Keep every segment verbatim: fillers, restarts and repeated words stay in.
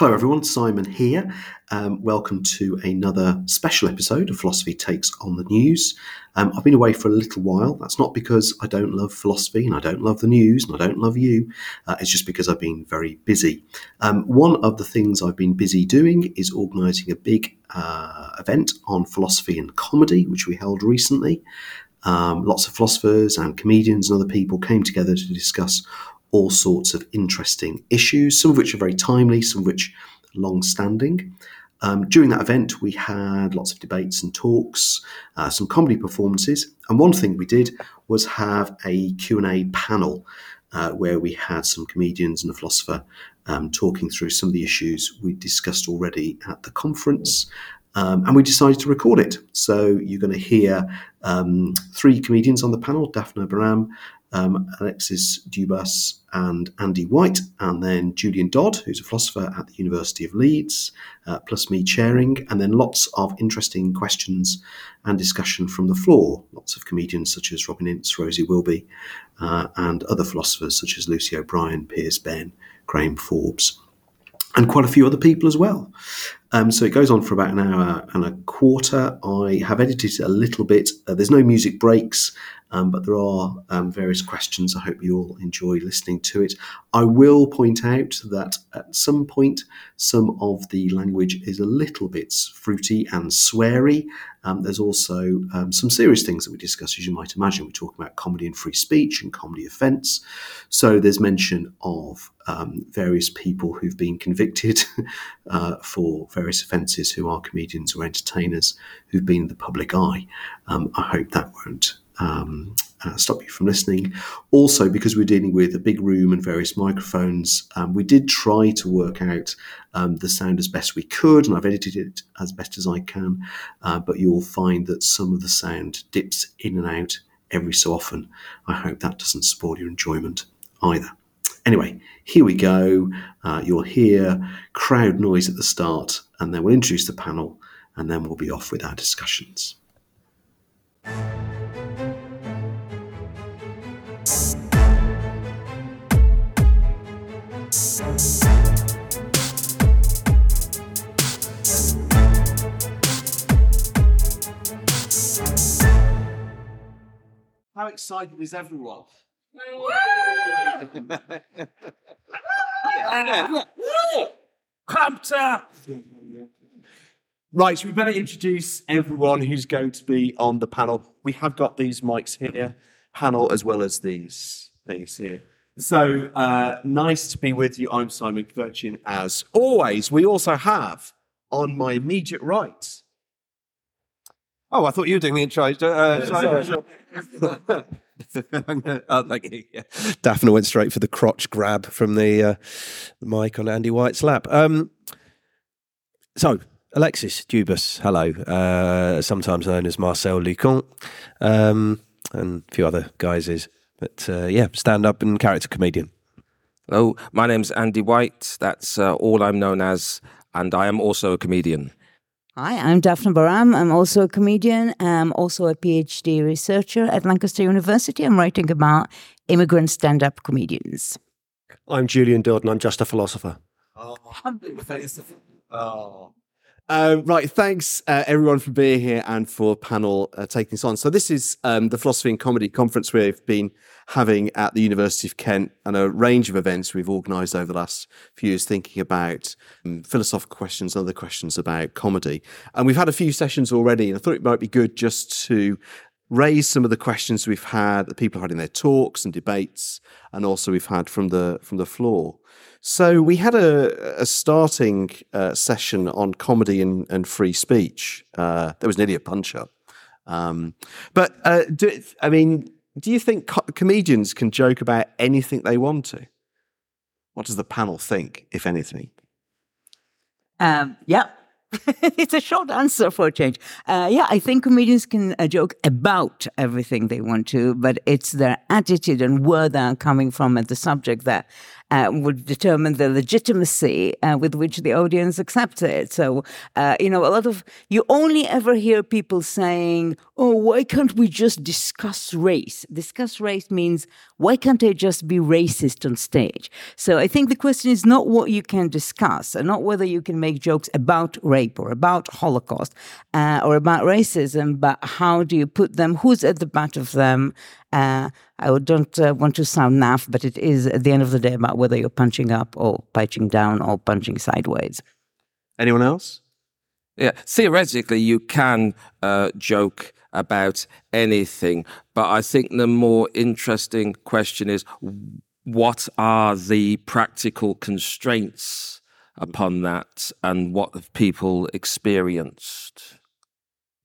Hello everyone, Simon here. Um, welcome to another special episode of Philosophy Takes on the News. Um, I've been away for a little while. That's not because I don't love philosophy and I don't love the news and I don't love you. Uh, it's just because I've been very busy. Um, one of the things I've been busy doing is organising a big uh, event on philosophy and comedy, which we held recently. Um, lots of philosophers and comedians and other people came together to discuss all sorts of interesting issues, some of which are very timely, some of which long-standing. Um, during that event, we had lots of debates and talks, uh, some comedy performances, and one thing we did was have a Q and A panel uh, where we had some comedians and a philosopher um, talking through some of the issues we discussed already at the conference. Um, and we decided to record it. So you're going to hear um, three comedians on the panel, Daphna Baram, Um, Alexis Dubus and Andy White, and then Julian Dodd, who's a philosopher at the University of Leeds, uh, plus me chairing, and then lots of interesting questions and discussion from the floor. Lots of comedians such as Robin Ince, Rosie Wilby, uh, and other philosophers such as Lucy O'Brien, Piers Benn, Graeme Forbes, and quite a few other people as well. Um, so it goes on for about an hour and a quarter. I have edited it a little bit. Uh, there's no music breaks, um, but there are um, various questions. I hope you all enjoy listening to it. I will point out that at some point, some of the language is a little bit fruity and sweary. Um, there's also um, some serious things that we discuss, as you might imagine. We talk about comedy and free speech and comedy offence. So there's mention of um, various people who've been convicted uh, for various various offences who are comedians or entertainers who've been in the public eye. Um, I hope that won't um, uh, stop you from listening. Also, because we're dealing with a big room and various microphones, um, we did try to work out um, the sound as best we could, and I've edited it as best as I can, uh, but you'll find that some of the sound dips in and out every so often. I hope that doesn't spoil your enjoyment either. Anyway, here we go. Uh, you'll hear crowd noise at the start, and then we'll introduce the panel, and then we'll be off with our discussions. How excited is everyone? Right, so we better introduce everyone who's going to be on the panel. We have got these mics here, panel as well as these things here. So uh, nice to be with you. I'm Simon Kirchin, as always. We also have on my immediate right. Oh, I thought you were doing the intro. Uh, sorry, sorry. Oh, thank you. Yeah. Daphna went straight for the crotch grab from the, uh, the mic on Andy White's lap. Um, so, Alexis Dubus, hello, uh, sometimes known as Marcel Lucant, um, and a few other guises, but uh, yeah, stand-up and character comedian. Hello, my name's Andy White, that's uh, all I'm known as, and I am also a comedian. Hi, I'm Daphna Baram. I'm also a comedian. I'm also a PhD researcher at Lancaster University. I'm writing about immigrant stand-up comedians. I'm Julian Dodd, and I'm just a philosopher. Oh, I'm a philosopher. Oh. Uh, right, thanks uh, everyone for being here and for panel uh, taking this on. So this is um, the Philosophy and Comedy Conference we've been having at the University of Kent, and a range of events we've organised over the last few years thinking about um, philosophical questions and other questions about comedy. And we've had a few sessions already, and I thought it might be good just to raise some of the questions we've had, that people had in their talks and debates, and also we've had from the from the floor. So we had a, a starting uh, session on comedy and, and free speech. Uh, there was nearly a punch-up. Um, but, uh, do, I mean, do you think co- comedians can joke about anything they want to? What does the panel think, if anything? Um, yeah. It's a short answer for a change. Uh, yeah, I think comedians can uh, joke about everything they want to, but it's their attitude and where they're coming from at the subject that uh, would determine the legitimacy uh, with which the audience accepts it. So, uh, you know, a lot of, you only ever hear people saying, oh, why can't we just discuss race? Discuss race means, why can't I just be racist on stage? So I think the question is not what you can discuss and not whether you can make jokes about rape or about Holocaust uh, or about racism, but how do you put them, who's at the butt of them? Uh, I don't uh, want to sound naff, but it is at the end of the day about whether you're punching up or punching down or punching sideways. Anyone else? Yeah, theoretically you can uh, joke about anything, but I think the more interesting question is, what are the practical constraints upon that and what have people experienced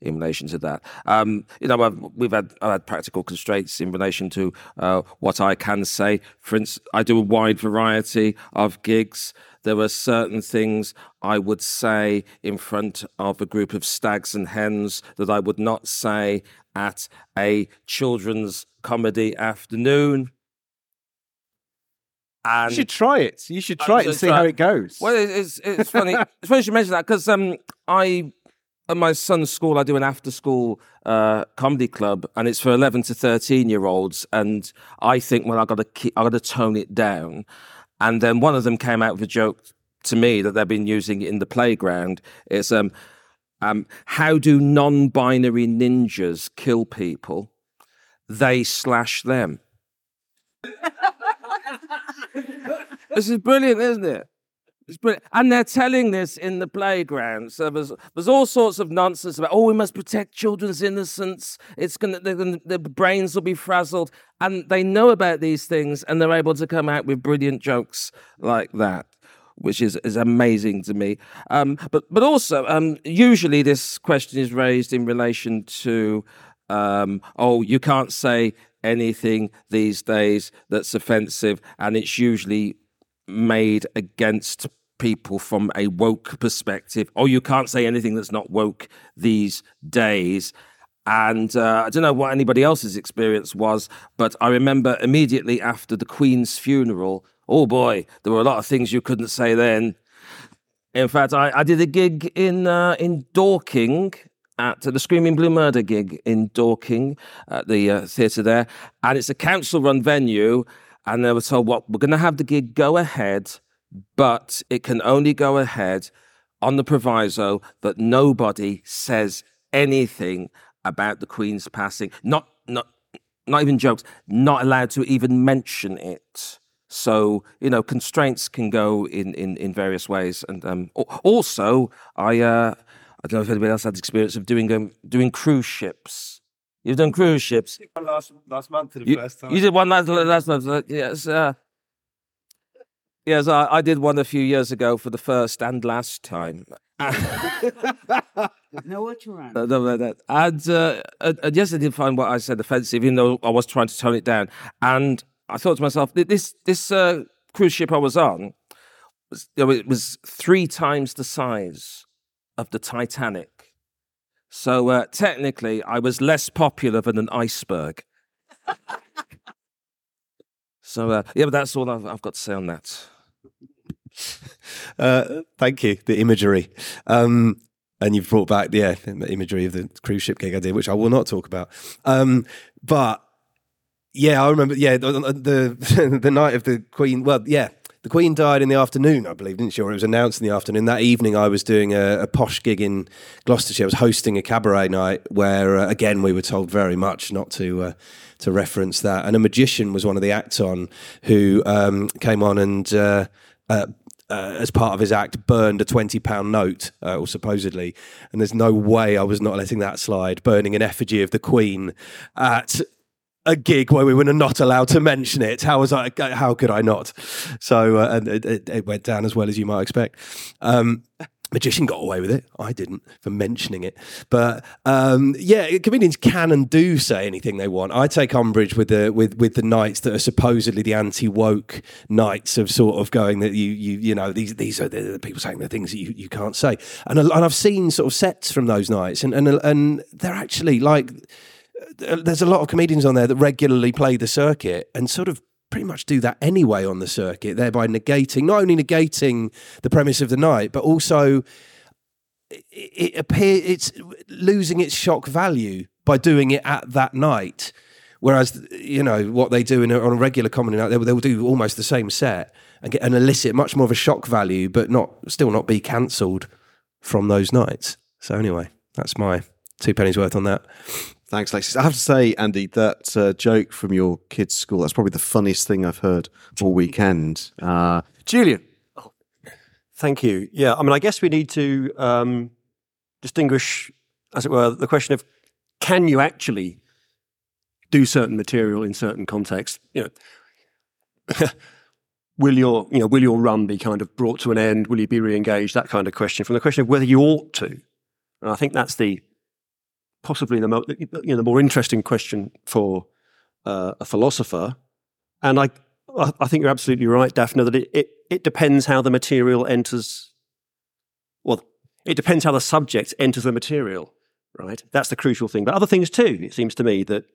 in relation to that? Um, you know, I've, we've had, I've had practical constraints in relation to uh, what I can say. For instance, I do a wide variety of gigs. There are certain things I would say in front of a group of stags and hens that I would not say at a children's comedy afternoon. And you should try it. You should try it and see how it goes. Well, it's, it's funny. It's funny you should mention that because um, I... at my son's school, I do an after-school uh, comedy club, and it's for eleven to thirteen-year-olds. And I think, well, I've got to keep, I've got to tone it down. And then one of them came out with a joke to me that they've been using in the playground. It's, um, um, how do non-binary ninjas kill people? They slash them. This is brilliant, isn't it? And they're telling this in the playground. So there's, there's all sorts of nonsense about, oh, we must protect children's innocence. It's gonna, they're gonna, their brains will be frazzled. And they know about these things and they're able to come out with brilliant jokes like that, which is, is amazing to me. Um, but, but also, um, usually this question is raised in relation to, um, oh, you can't say anything these days that's offensive. And it's usually made against people from a woke perspective. Oh, you can't say anything that's not woke these days. And uh, I don't know what anybody else's experience was, but I remember immediately after the Queen's funeral, oh boy, there were a lot of things you couldn't say then. In fact, I, I did a gig in uh, in Dorking, at the Screaming Blue Murder gig in Dorking, at the uh, theatre there. And it's a council-run venue. And they were told, well, we're going to have the gig go ahead, but it can only go ahead on the proviso that nobody says anything about the Queen's passing. Not, not, not even jokes, not allowed to even mention it. So, you know, constraints can go in, in, in various ways. And um, also, I uh, I don't know if anybody else had the experience of doing um, doing cruise ships. You've done cruise ships. I did one last, last month for the you, first time. You did one last, last month. Yes, uh, yes I, I did one a few years ago for the first and last time. Now what you ran? No, no, no. And, uh, and yes, I did find what I said offensive, even though I was trying to tone it down. And I thought to myself, this, this uh, cruise ship I was on, was, you know, it was three times the size of the Titanic. So uh, technically, I was less popular than an iceberg. so uh, yeah, but that's all I've, I've got to say on that. uh, thank you. The imagery, um, and you've brought back yeah, the imagery of the cruise ship gig I did, which I will not talk about. Um, but yeah, I remember. Yeah, the the, the night of the Queen. Well, yeah. The Queen died in the afternoon, I believe, didn't she? Or it was announced in the afternoon. That evening, I was doing a, a posh gig in Gloucestershire. I was hosting a cabaret night where, uh, again, we were told very much not to uh, to reference that. And a magician was one of the acts on who um, came on and, uh, uh, uh, as part of his act, burned a twenty pound note, uh, or supposedly. And there's no way I was not letting that slide, burning an effigy of the Queen at a gig where we were not allowed to mention it. How was I? How could I not? So uh, and it, it went down as well as you might expect. Um, magician got away with it. I didn't for mentioning it. But um, yeah, comedians can and do say anything they want. I take umbrage with the with with the nights that are supposedly the anti-woke nights of sort of going that you you you know these these are the people saying the things that you, you can't say. And and I've seen sort of sets from those nights, and and and they're actually like. There's a lot of comedians on there that regularly play the circuit and sort of pretty much do that anyway on the circuit, thereby negating, not only negating the premise of the night, but also it, it appear, it's losing its shock value by doing it at that night. Whereas, you know, what they do in a, on a regular comedy night, they, they will do almost the same set and, get, and elicit much more of a shock value, but not still not be cancelled from those nights. So anyway, that's my two pennies worth on that. Thanks, Alexis. I have to say, Andy, that uh, joke from your kids' school, that's probably the funniest thing I've heard all weekend. Uh, Julian. Oh, thank you. Yeah, I mean, I guess we need to um, distinguish, as it were, the question of can you actually do certain material in certain contexts? You know, will your, you know, will your run be kind of brought to an end? Will you be re-engaged? That kind of question. From the question of whether you ought to. And I think that's the possibly the, mo- you know, the more interesting question for uh, a philosopher. And I, I think you're absolutely right, Daphna, that it, it, it depends how the material enters, well, it depends how the subject enters the material, right? That's the crucial thing. But other things too, it seems to me that,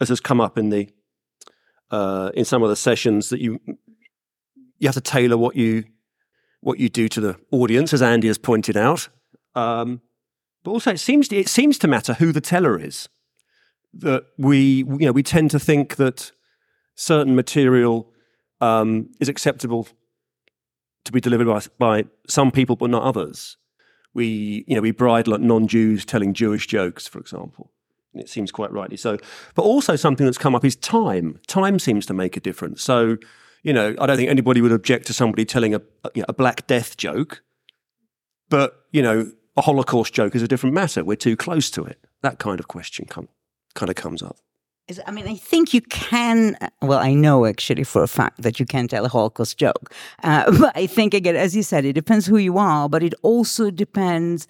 as has come up in the uh, in some of the sessions, that you you have to tailor what you what you do to the audience, as Andy has pointed out. Um, But also, it seems to, it seems to matter who the teller is. That we, you know, we tend to think that certain material um, is acceptable to be delivered by by some people, but not others. We, you know, we bridle at non-Jews telling Jewish jokes, for example. And it seems quite rightly so. But also, something that's come up is time. Time seems to make a difference. So, you know, I don't think anybody would object to somebody telling a you know, a Black Death joke, but you know. A Holocaust joke is a different matter. We're too close to it. That kind of question come, kind of comes up. Is, I mean, I think you can, well, I know actually for a fact that you can tell a Holocaust joke. Uh, but I think, again, as you said, it depends who you are, but it also depends,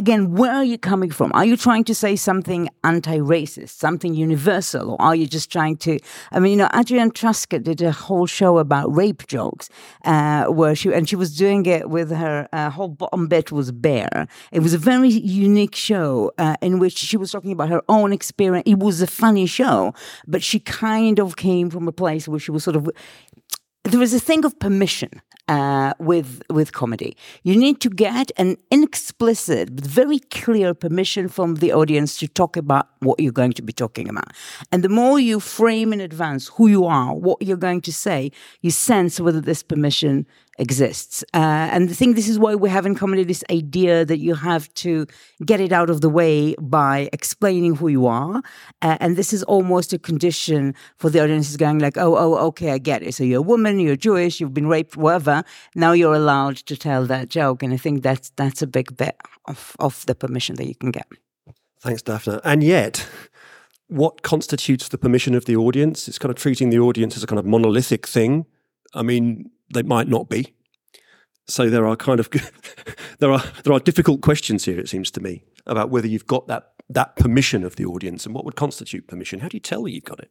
again, where are you coming from? Are you trying to say something anti-racist, something universal, or are you just trying to... I mean, you know, Adrienne Truscott did a whole show about rape jokes, uh, where she and she was doing it with her uh, whole bottom bit was bare. It was a very unique show uh, in which she was talking about her own experience. It was a funny show, but she kind of came from a place where she was sort of... There was a thing of permission uh, with with comedy. You need to get an explicit, but very clear permission from the audience to talk about what you're going to be talking about. And the more you frame in advance who you are, what you're going to say, you sense whether this permission exists. Uh, and I think this is why we have in comedy this idea that you have to get it out of the way by explaining who you are. Uh, and this is almost a condition for the audience going like, oh, oh, okay, I get it. So you're a woman, you're Jewish, you've been raped, whatever. Now you're allowed to tell that joke. And I think that's that's a big bit of, of the permission that you can get. Thanks, Daphna. And yet, what constitutes the permission of the audience? It's kind of treating the audience as a kind of monolithic thing. I mean, they might not be. So there are kind of there are there are difficult questions here, it seems to me, about whether you've got that that permission of the audience and what would constitute permission. How do you tell you've got it?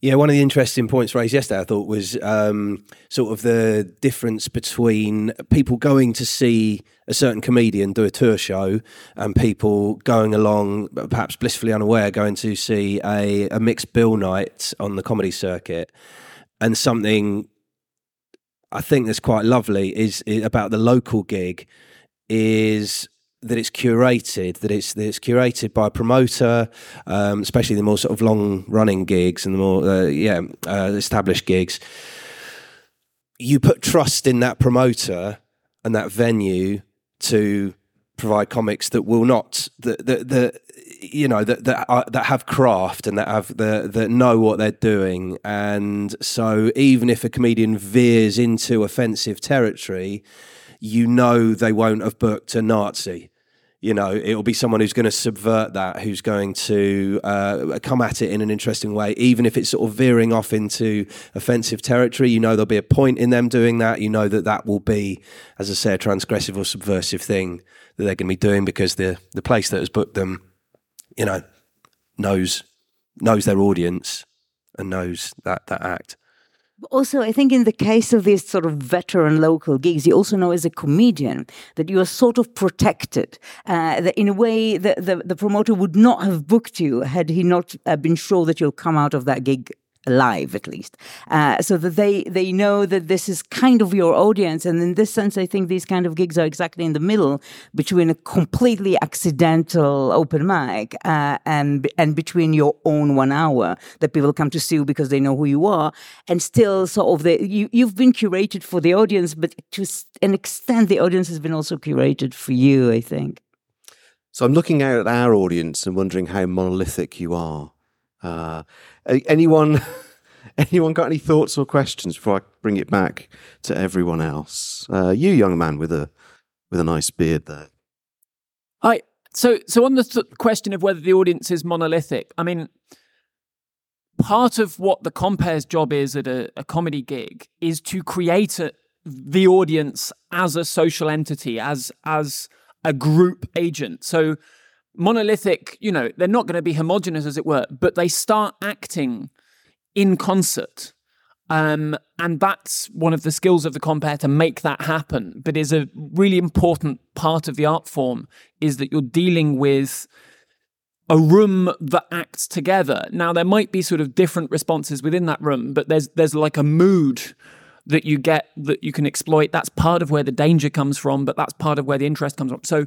Yeah, one of the interesting points raised yesterday, I thought, was um, sort of the difference between people going to see a certain comedian do a tour show and people going along, perhaps blissfully unaware, going to see a, a mixed bill night on the comedy circuit. And something I think that's quite lovely is, is about the local gig is that it's curated, that it's that it's curated by a promoter, um, especially the more sort of long running gigs and the more uh, yeah uh, established gigs. You put trust in that promoter and that venue to provide comics that will not that that, that you know that that, are, that have craft and that have that that know what they're doing. And so even if a comedian veers into offensive territory, you know they won't have booked a Nazi. You know, it'll be someone who's going to subvert that, who's going to uh, come at it in an interesting way. Even if it's sort of veering off into offensive territory, you know there'll be a point in them doing that. You know that that will be, as I say, a transgressive or subversive thing that they're going to be doing because the the place that has booked them, you know, knows knows their audience and knows that that act. Also, I think in the case of these sort of veteran local gigs, you also know as a comedian that you are sort of protected. Uh, that in a way, the, the, the promoter would not have booked you had he not uh, been sure that you'll come out of that gig alive, at least, uh, so that they they know that this is kind of your audience. And in this sense, I think these kind of gigs are exactly in the middle between a completely accidental open mic uh, and and between your own one hour that people come to see you because they know who you are, and still sort of the you you've been curated for the audience, but to an extent, the audience has been also curated for you, I think. So I'm looking out at our audience and wondering how monolithic you are. Uh, anyone, anyone got any thoughts or questions before I bring it back to everyone else? Uh, you, young man with a with a nice beard there. Hi. So, so on the th- question of whether the audience is monolithic, I mean, part of what the compare's job is at a, a comedy gig is to create a, the audience as a social entity, as as a group agent. So. Monolithic, you know, they're not going to be homogenous, as it were, but they start acting in concert. Um, and that's one of the skills of the compere, to make that happen. But is a really important part of the art form, is that you're dealing with a room that acts together. Now, there might be sort of different responses within that room, but there's there's like a mood that you get that you can exploit. That's part of where the danger comes from, but that's part of where the interest comes from. So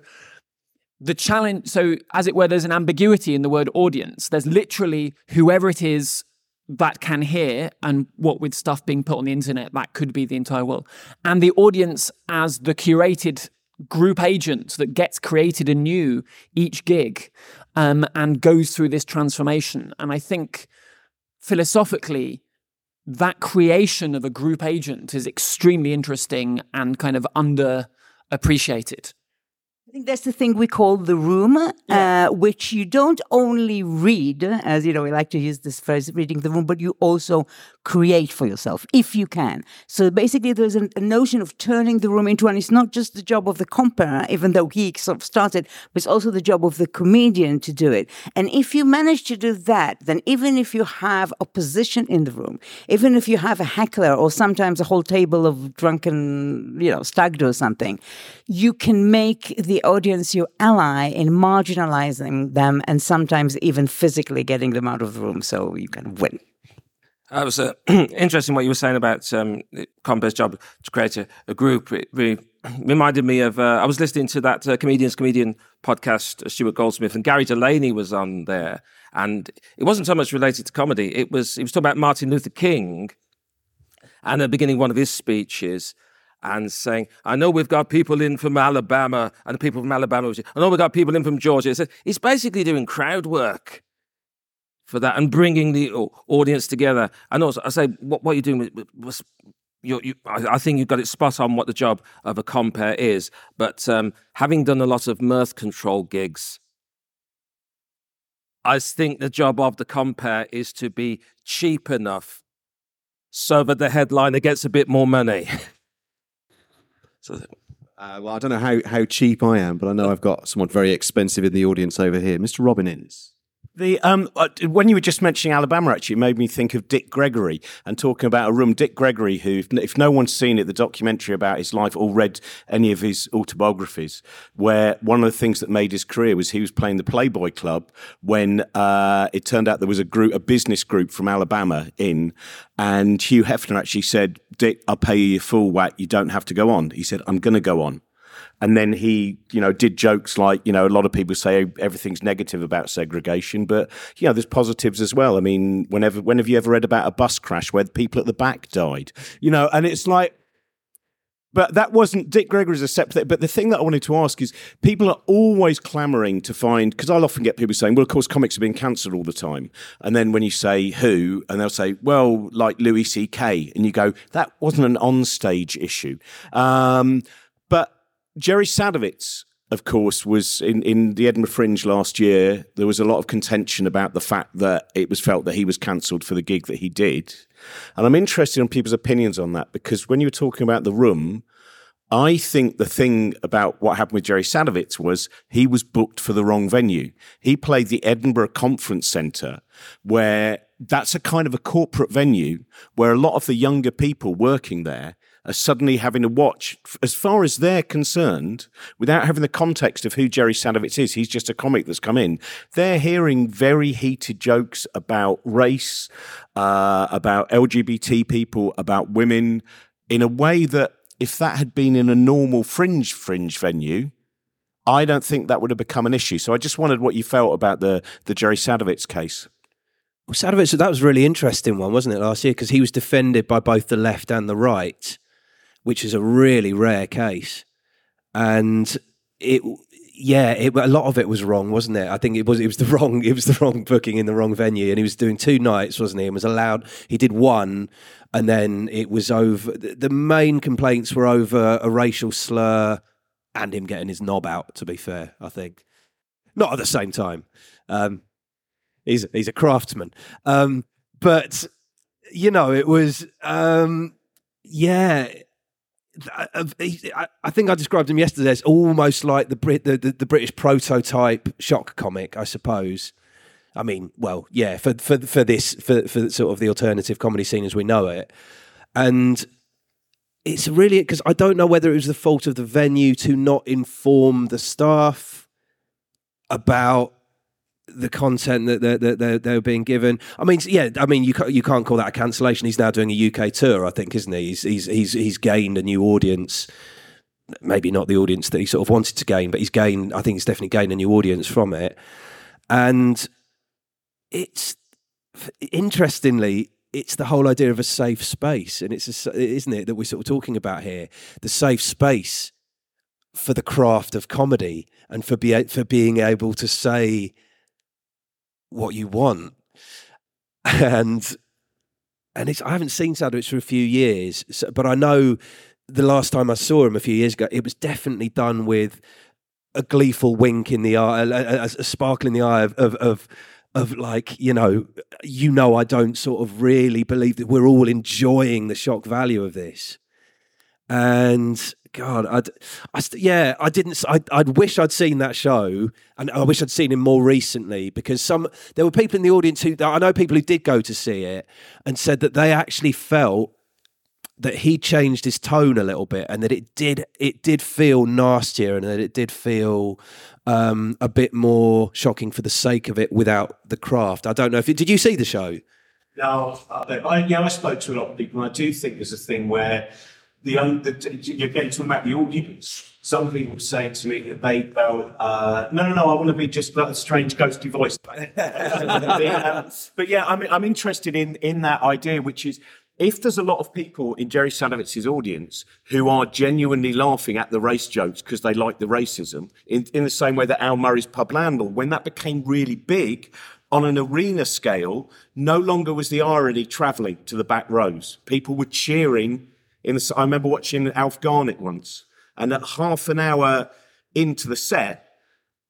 the challenge, so as it were, there's an ambiguity in the word audience. There's literally whoever it is that can hear, and what with stuff being put on the internet, that could be the entire world. And the audience as the curated group agent that gets created anew each gig um, and goes through this transformation. And I think philosophically, that creation of a group agent is extremely interesting and kind of underappreciated. I think that's the thing we call the room, yeah. uh, which you don't only read, as you know, we like to use this phrase, reading the room, but you also create for yourself, if you can. So basically there's a, a notion of turning the room into, and it's not just the job of the compere, even though he sort of started, but it's also the job of the comedian to do it. And if you manage to do that, then even if you have opposition in the room, even if you have a heckler or sometimes a whole table of drunken, you know, stag do or something, you can make the audience your ally in marginalizing them and sometimes even physically getting them out of the room so you can win. That was uh, interesting what you were saying about um, compare's job to create a, a group. It really reminded me of, uh, I was listening to that uh, Comedian's Comedian podcast, Stuart Goldsmith, and Gary Delaney was on there. And it wasn't so much related to comedy. It was, he was talking about Martin Luther King and the beginning of one of his speeches, and saying, I know we've got people in from Alabama, and the people from Alabama, I know we've got people in from Georgia. So it's basically doing crowd work for that and bringing the audience together. And also, I say, what, what you're doing, with, with, you're, you, I think you've got it spot on what the job of a compere is. But um, having done a lot of mirth control gigs, I think the job of the compere is to be cheap enough so that the headliner gets a bit more money. So, uh, well, I don't know how, how cheap I am, but I know I've got someone very expensive in the audience over here, Mister Robin Ince. The um, uh, when you were just mentioning Alabama, actually, it made me think of Dick Gregory and talking about a room. Dick Gregory, who, if, if no one's seen it, the documentary about his life or read any of his autobiographies, where one of the things that made his career was he was playing the Playboy Club when uh, it turned out there was a group, a business group from Alabama in, and Hugh Hefner actually said, Dick, I'll pay you your full whack. You don't have to go on. He said, I'm going to go on. And then he, you know, did jokes like, you know, a lot of people say everything's negative about segregation, but, you know, there's positives as well. I mean, whenever, when have you ever read about a bus crash where the people at the back died? You know, and it's like, but that wasn't, Dick Gregory's a separate, but the thing that I wanted to ask is people are always clamouring to find, because I'll often get people saying, well, of course, comics have been cancelled all the time. And then when you say who, and they'll say, well, like Louis C K. And you go, that wasn't an onstage issue. Um, but Jerry Sadowitz, of course, was in, in the Edinburgh Fringe last year. There was a lot of contention about the fact that it was felt that he was cancelled for the gig that he did. And I'm interested in people's opinions on that, because when you were talking about the room, I think the thing about what happened with Jerry Sadowitz was he was booked for the wrong venue. He played the Edinburgh Conference Centre, where that's a kind of a corporate venue where a lot of the younger people working there are suddenly having to watch, as far as they're concerned, without having the context of who Jerry Sadowitz is, he's just a comic that's come in, they're hearing very heated jokes about race, uh, about L G B T people, about women, in a way that if that had been in a normal fringe fringe venue, I don't think that would have become an issue. So I just wondered what you felt about the, the Jerry Sadowitz case. Well, Sadowitz, that was a really interesting one, wasn't it, last year? Because he was defended by both the left and the right, which is a really rare case. And it, yeah, it, a lot of it was wrong, wasn't it? I think it was it was the wrong it was the wrong booking in the wrong venue, and he was doing two nights, wasn't he? And was allowed, he did one, and then it was over. The main complaints were over a racial slur and him getting his knob out. To be fair, I think not at the same time. Um, he's he's a craftsman, um, but you know, it was um, yeah. I, I think I described him yesterday as almost like the, Brit, the, the the British prototype shock comic, I suppose. I mean, well, yeah, for for for this for for sort of the alternative comedy scene as we know it, and it's really because I don't know whether it was the fault of the venue to not inform the staff about the content that they're, that they're, they're being given. I mean, yeah, I mean, you can't, you can't call that a cancellation. He's now doing a U K tour, I think, isn't he? He's, he's, he's, he's gained a new audience, maybe not the audience that he sort of wanted to gain, but he's gained, I think he's definitely gained a new audience from it. And it's, interestingly, it's the whole idea of a safe space. And it's, a, isn't it, that we're sort of talking about here, the safe space for the craft of comedy and for be, for being able to say what you want. And and it's I haven't seen Sadowitz for a few years, so, but I know the last time I saw him a few years ago, it was definitely done with a gleeful wink in the eye, a, a, a sparkle in the eye of of, of of like, you know, you know, I don't sort of really believe that we're all enjoying the shock value of this. And God, I'd, I st- yeah, I didn't. I, I'd wish I'd seen that show, and I wish I'd seen him more recently, because some there were people in the audience who I know people who did go to see it and said that they actually felt that he changed his tone a little bit, and that it did it did feel nastier, and that it did feel um, a bit more shocking for the sake of it, without the craft. I don't know if it, did you see the show? No, I, yeah, I spoke to a lot of people, and I do think there's a thing where. The, the, you're getting to about the audience. Some people say to me that they felt, uh, no, no, no, I want to be just like a strange ghostly voice. But yeah, I'm, I'm interested in, in that idea, which is if there's a lot of people in Jerry Sadowitz's audience who are genuinely laughing at the race jokes because they like the racism, in, in the same way that Al Murray's pub landlord, when that became really big, on an arena scale, no longer was the irony travelling to the back rows. People were cheering. In the, I remember watching Alf Garnett once, and at half an hour into the set,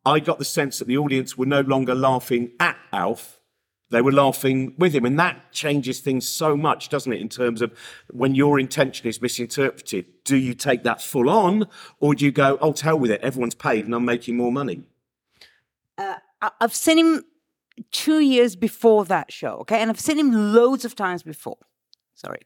I got the sense that the audience were no longer laughing at Alf, they were laughing with him. And that changes things so much, doesn't it, in terms of when your intention is misinterpreted. Do you take that full on, or do you go, oh, to hell with it, everyone's paid and I'm making more money? Uh, I've seen him two years before that show, okay? And I've seen him loads of times before. Sorry.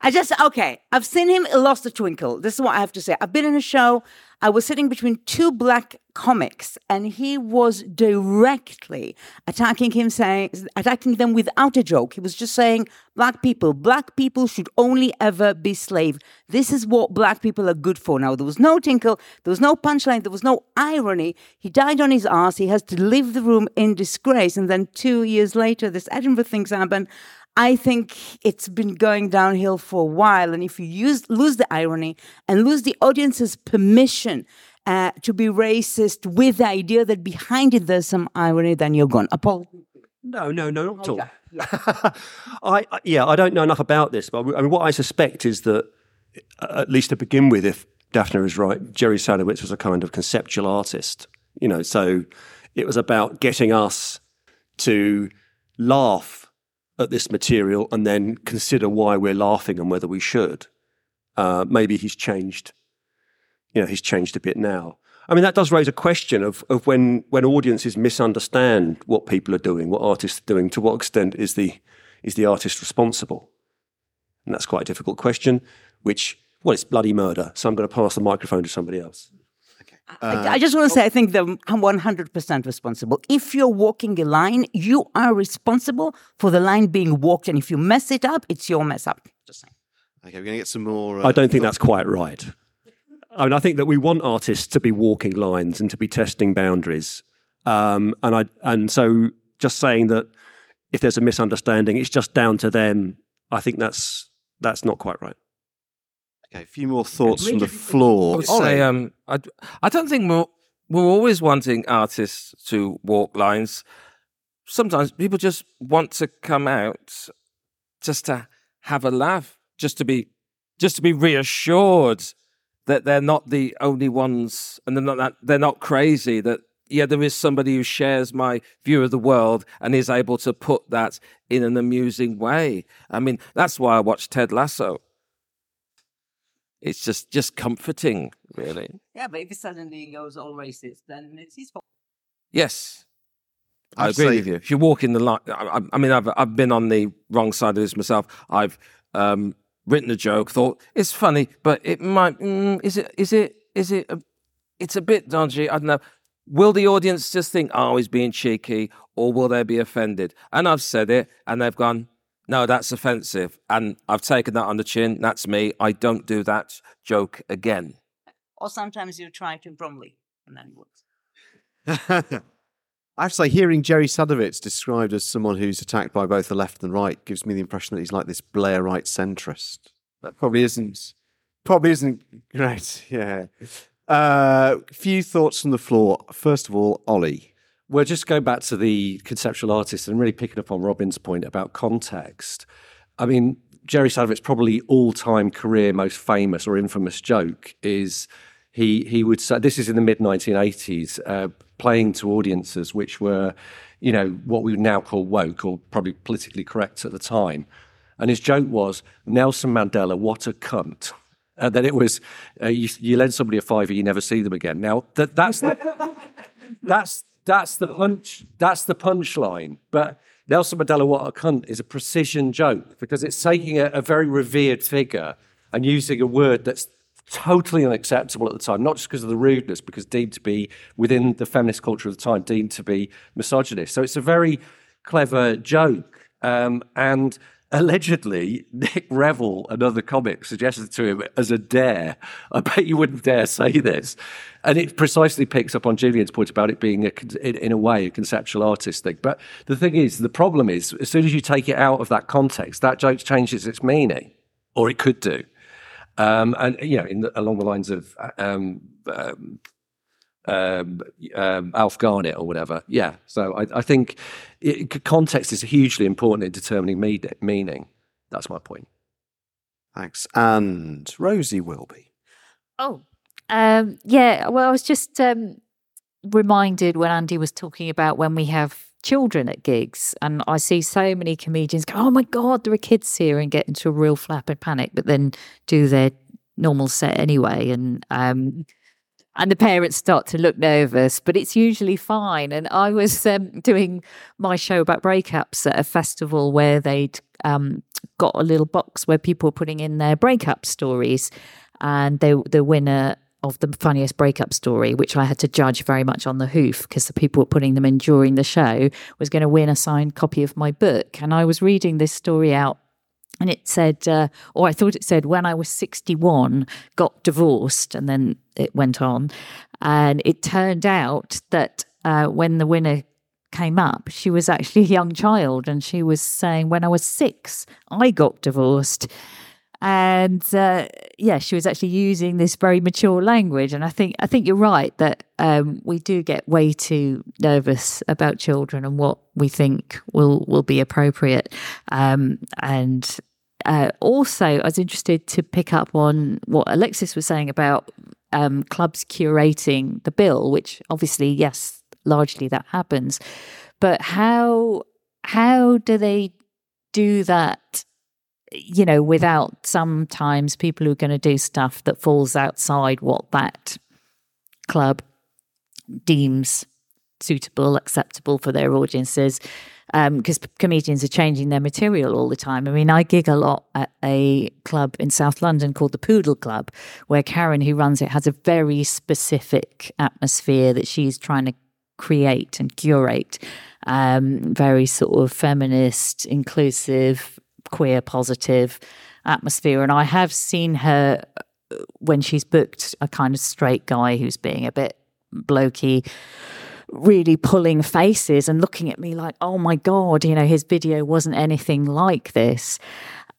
I just, okay, I've seen him, lost a twinkle. This is what I have to say. I've been in a show, I was sitting between two black comics, and he was directly attacking him, saying, attacking them without a joke. He was just saying, black people, black people should only ever be slaves. This is what black people are good for. Now, there was no tinkle, there was no punchline, there was no irony. He died on his ass. He has to leave the room in disgrace. And then two years later, this Edinburgh thing's happened. I think it's been going downhill for a while. And if you use, lose the irony and lose the audience's permission uh, to be racist with the idea that behind it there's some irony, then you're gone. Paul? No, no, no, not at all. Yeah. I, I, yeah, I don't know enough about this, but I mean, what I suspect is that, at least to begin with, if Daphna is right, Jerry Sadowitz was a kind of conceptual artist. You know, so it was about getting us to laugh at this material and then consider why we're laughing and whether we should. Uh, maybe he's changed, you know, he's changed a bit now. I mean, that does raise a question of of when when audiences misunderstand what people are doing, what artists are doing, to what extent is the is the artist responsible? And that's quite a difficult question, which well, it's bloody murder, so I'm going to pass the microphone to somebody else. Okay. Uh, I, I just want to say, I think that I'm one hundred percent responsible. If you're walking a line, you are responsible for the line being walked, and if you mess it up, it's your mess up. Just saying. Okay, we're going to get some more... Uh, I don't think that's quite right. I mean, I think that we want artists to be walking lines and to be testing boundaries. Um, and I and so just saying that if there's a misunderstanding, it's just down to them, I think that's that's not quite right. Okay, a few more thoughts from the floor. I would say, um, I, I don't think we're, we're always wanting artists to walk lines. Sometimes people just want to come out just to have a laugh, just to be just to be reassured that they're not the only ones, and they're not that, they're not crazy. That yeah, there is somebody who shares my view of the world and is able to put that in an amusing way. I mean, that's why I watch Ted Lasso. It's just just comforting, really. Yeah, but if it suddenly goes all racist, then it's his fault. Yes, I agree with you. If you walk in the line, I, I mean, I've I've been on the wrong side of this myself. I've um, written a joke, thought it's funny, but it might mm, is it is it is it a, it's a bit dodgy. I don't know. Will the audience just think, oh, he's being cheeky, or will they be offended? And I've said it, and they've gone, no, that's offensive. And I've taken that on the chin. That's me. I don't do that joke again. Or sometimes you try to Bromley, and then it works. I have to say, hearing Jerry Sadowitz described as someone who's attacked by both the left and the right gives me the impression that he's like this Blairite centrist. That probably isn't, probably isn't great, yeah. A uh, few thoughts from the floor. First of all, Ollie. Well, just going back to the conceptual artist and really picking up on Robin's point about context. I mean, Jerry Sadowitz's probably all-time career most famous or infamous joke is he he would say, this is in the mid nineteen eighties, uh, playing to audiences which were, you know, what we would now call woke or probably politically correct at the time. And his joke was, Nelson Mandela, what a cunt. And then it was, uh, you, you lend somebody a fiver, you never see them again. Now, that, that's the, that's that's the punch. That's the punchline. But Nelson Mandela, what a cunt, is a precision joke because it's taking a, a very revered figure and using a word that's totally unacceptable at the time, not just because of the rudeness, because deemed to be, within the feminist culture of the time, deemed to be misogynist. So it's a very clever joke. Um, and... Allegedly, Nick Revell, another comic, suggested to him as a dare, I bet you wouldn't dare say this. And it precisely picks up on Julian's point about it being, a, in, in a way, a conceptual artist thing. But the thing is, the problem is, as soon as you take it out of that context, that joke changes its meaning, or it could do. Um, and, you know, in the, along the lines of um, um, um, um, Alf Garnett or whatever. Yeah, so I, I think... It, context is hugely important in determining me- meaning. That's my point. Thanks. And Rosie Wilby. Oh, um, yeah. Well, I was just um, reminded when Andy was talking about when we have children at gigs, and I see so many comedians go, oh my God, there are kids here, and get into a real flap and panic, but then do their normal set anyway. And, um, And the parents start to look nervous, but it's usually fine. And I was um, doing my show about breakups at a festival where they'd um, got a little box where people were putting in their breakup stories. And they, the winner of the funniest breakup story, which I had to judge very much on the hoof because the people were putting them in during the show, was going to win a signed copy of my book. And I was reading this story out. And it said, uh, or I thought it said, when I was sixty-one, got divorced, and then it went on. And it turned out that uh, when the winner came up, she was actually a young child, and she was saying, when I was six, I got divorced. And uh, yeah, she was actually using this very mature language. And I think I think you're right that um, we do get way too nervous about children and what we think will will be appropriate. Um, and uh, also, I was interested to pick up on what Alexis was saying about um, clubs curating the bill, which obviously, yes, largely that happens. But how how do they do that? You know, without sometimes people who are going to do stuff that falls outside what that club deems suitable, acceptable for their audiences, because um, comedians are changing their material all the time. I mean, I gig a lot at a club in South London called the Poodle Club, where Karen, who runs it, has a very specific atmosphere that she's trying to create and curate, um, very sort of feminist, inclusive, queer, positive atmosphere. And I have seen her when she's booked a kind of straight guy who's being a bit blokey, really pulling faces and looking at me like, oh my God, you know, his video wasn't anything like this.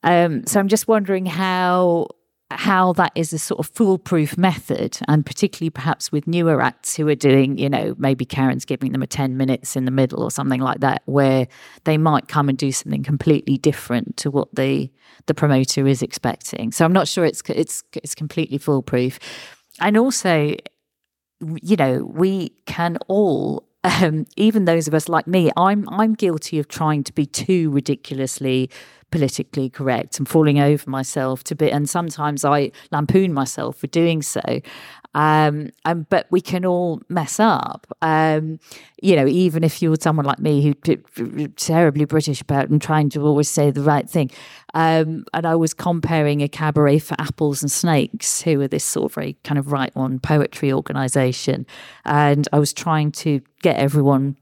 Um, so I'm just wondering how how that is a sort of foolproof method, and particularly perhaps with newer acts who are doing, you know, maybe Karen's giving them a ten minutes in the middle or something like that, where they might come and do something completely different to what the the promoter is expecting. So I'm not sure it's it's it's completely foolproof. And also, you know, we can all, um, even those of us like me, I'm I'm guilty of trying to be too ridiculously politically correct and falling over myself to bit, and sometimes I lampoon myself for doing so. Um, and but we can all mess up. Um, you know, even if you're someone like me who's terribly British about and trying to always say the right thing. Um, and I was comparing a cabaret for Apples and Snakes, who are this sort of very kind of right on poetry organisation, and I was trying to get everyone.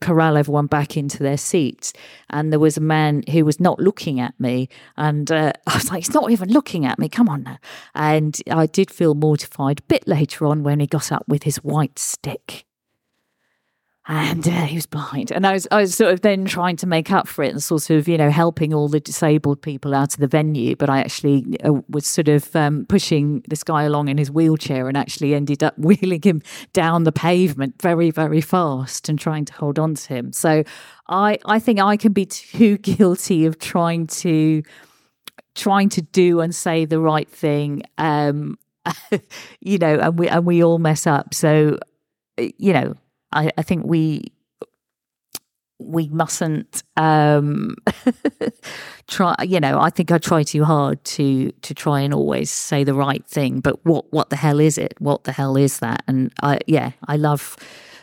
corral everyone back into their seats, and there was a man who was not looking at me, and uh, I was like, he's not even looking at me, come on now. And I did feel mortified a bit later on when he got up with his white stick, and uh, he was blind, and I was, I was sort of then trying to make up for it and sort of, you know, helping all the disabled people out of the venue, but I actually uh, was sort of um, pushing this guy along in his wheelchair and actually ended up wheeling him down the pavement very, very fast and trying to hold on to him. So I, I think I can be too guilty of trying to trying to do and say the right thing, um, you know, and we and we all mess up. So, you know, I, I think we we mustn't um, try. You know, I think I try too hard to to try and always say the right thing. But what what the hell is it? What the hell is that? And I yeah, I love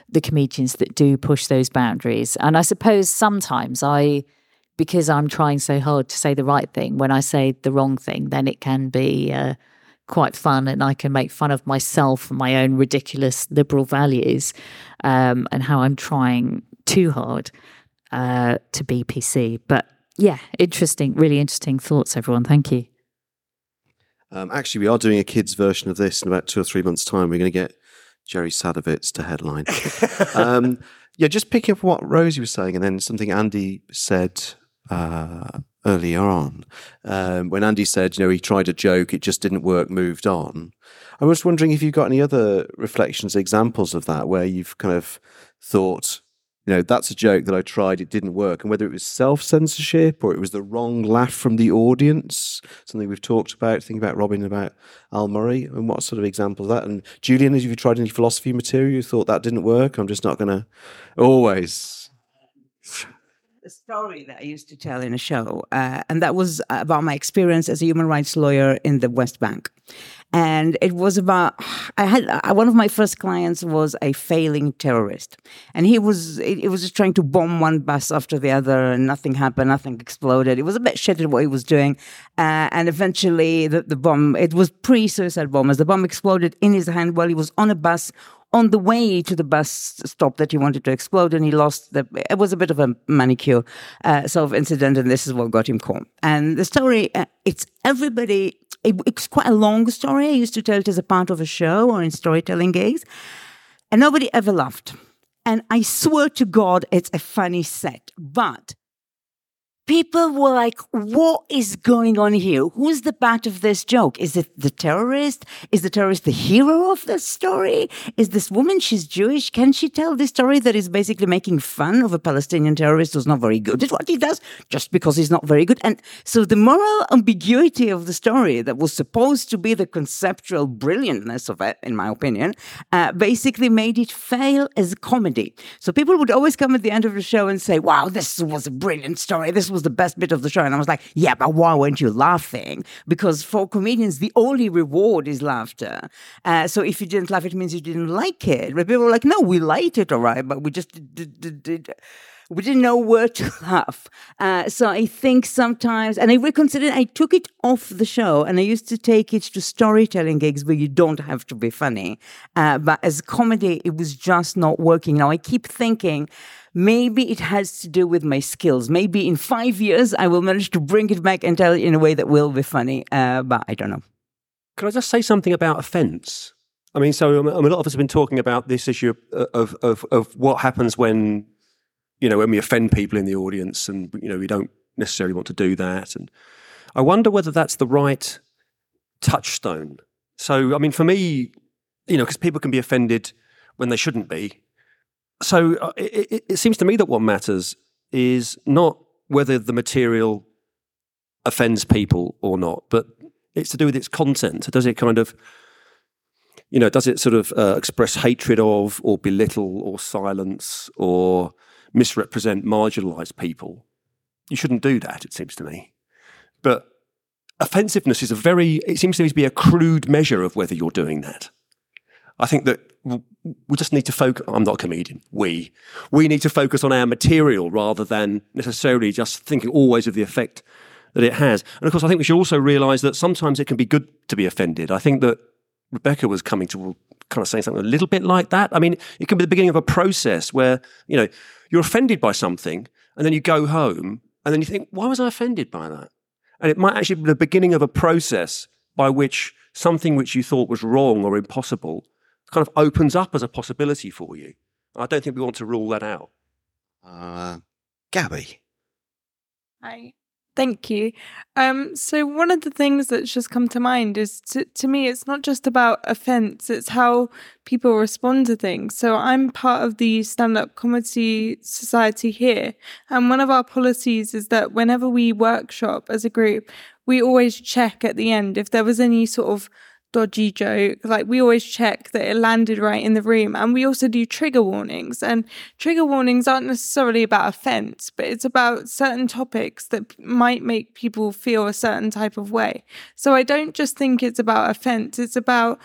the comedians that do push those boundaries. And I suppose sometimes I, because I'm trying so hard to say the right thing, when I say the wrong thing, then it can be. Uh, quite fun, and I can make fun of myself and my own ridiculous liberal values, um, and how I'm trying too hard uh, to be P C. But yeah, interesting, really interesting thoughts, everyone. Thank you. Um, actually, we are doing a kids version of this in about two or three months' time. We're going to get Jerry Sadowitz to headline. um, yeah, just picking up what Rosie was saying and then something Andy said uh earlier on, um, when Andy said, you know, he tried a joke, it just didn't work, moved on. I was wondering if you've got any other reflections, examples of that, where you've kind of thought, you know, that's a joke that I tried, it didn't work, and whether it was self-censorship or it was the wrong laugh from the audience, something we've talked about, thinking about Robin, about Al Murray, and what sort of example of that. And Julian, have you tried any philosophy material you thought that didn't work? I'm just not going to always... A story that I used to tell in a show, uh, and that was about my experience as a human rights lawyer in the West Bank. And it was about, I had uh, one of my first clients was a failing terrorist, and he was it, it was just trying to bomb one bus after the other, and nothing happened, nothing exploded. It was a bit shit at what he was doing, uh, and eventually the, the bomb, it was pre-suicide bombers, the bomb exploded in his hand while he was on a bus on the way to the bus stop that he wanted to explode, and he lost the, it was a bit of a manicure uh, sort of incident, and this is what got him caught. And the story, uh, it's everybody, it, it's quite a long story. I used to tell it as a part of a show or in storytelling gigs, and nobody ever laughed. And I swear to God, it's a funny set, but people were like, what is going on here? Who's the part of this joke? Is it the terrorist? Is the terrorist the hero of this story? Is this woman, she's Jewish? Can she tell this story that is basically making fun of a Palestinian terrorist who's not very good at what he does just because he's not very good? And so the moral ambiguity of the story that was supposed to be the conceptual brilliantness of it, in my opinion, uh, basically made it fail as a comedy. So people would always come at the end of the show and say, wow, this was a brilliant story. This was was the best bit of the show. And I was like, yeah, but why weren't you laughing? Because for comedians, the only reward is laughter. Uh, so if you didn't laugh, it means you didn't like it. But people were like, no, we liked it, all right, but we just did, did, did. We didn't know where to laugh. Uh, so I think sometimes, and I reconsidered, I took it off the show and I used to take it to storytelling gigs where you don't have to be funny. Uh, but as comedy, it was just not working. Now I keep thinking, maybe it has to do with my skills. Maybe in five years, I will manage to bring it back and tell it in a way that will be funny. Uh, but I don't know. Could I just say something about offence? I mean, so um, a lot of us have been talking about this issue of, of, of, of what happens when... you know, when we offend people in the audience and, you know, we don't necessarily want to do that. And I wonder whether that's the right touchstone. So, I mean, for me, you know, because people can be offended when they shouldn't be. So uh, it, it seems to me that what matters is not whether the material offends people or not, but it's to do with its content. Does it kind of, you know, does it sort of uh, express hatred of or belittle or silence or... misrepresent marginalised people? You shouldn't do that, it seems to me. But offensiveness is a very, it seems to me to be a crude measure of whether you're doing that. I think that we just need to focus, I'm not a comedian, we, we need to focus on our material rather than necessarily just thinking always of the effect that it has. And of course, I think we should also realise that sometimes it can be good to be offended. I think that Rebecca was coming to kind of saying something a little bit like that. I mean, it can be the beginning of a process where, you know, you're offended by something and then you go home and then you think, why was I offended by that? And it might actually be the beginning of a process by which something which you thought was wrong or impossible kind of opens up as a possibility for you. I don't think we want to rule that out. Uh, Gabby. Hi. Thank you. Um, so one of the things that's just come to mind is, to, to me, it's not just about offence, it's how people respond to things. So I'm part of the Stand-Up Comedy Society here, and one of our policies is that whenever we workshop as a group, we always check at the end if there was any sort of dodgy joke. Like, we always check that it landed right in the room. And we also do trigger warnings, and trigger warnings aren't necessarily about offense, but it's about certain topics that might make people feel a certain type of way. So I don't just think it's about offense, it's about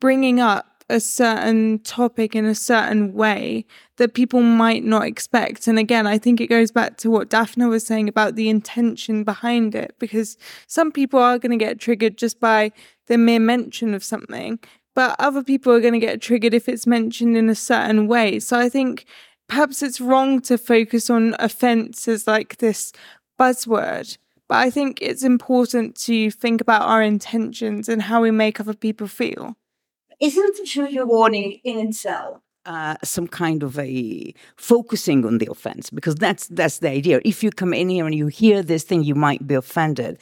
bringing up a certain topic in a certain way that people might not expect. And again, I think it goes back to what Daphna was saying about the intention behind it, because some people are going to get triggered just by the mere mention of something, but other people are going to get triggered if it's mentioned in a certain way. So I think perhaps it's wrong to focus on offence as like this buzzword, but I think it's important to think about our intentions and how we make other people feel. Isn't the trigger warning in itself Uh, some kind of a focusing on the offense? Because that's that's the idea. If you come in here and you hear this thing, you might be offended,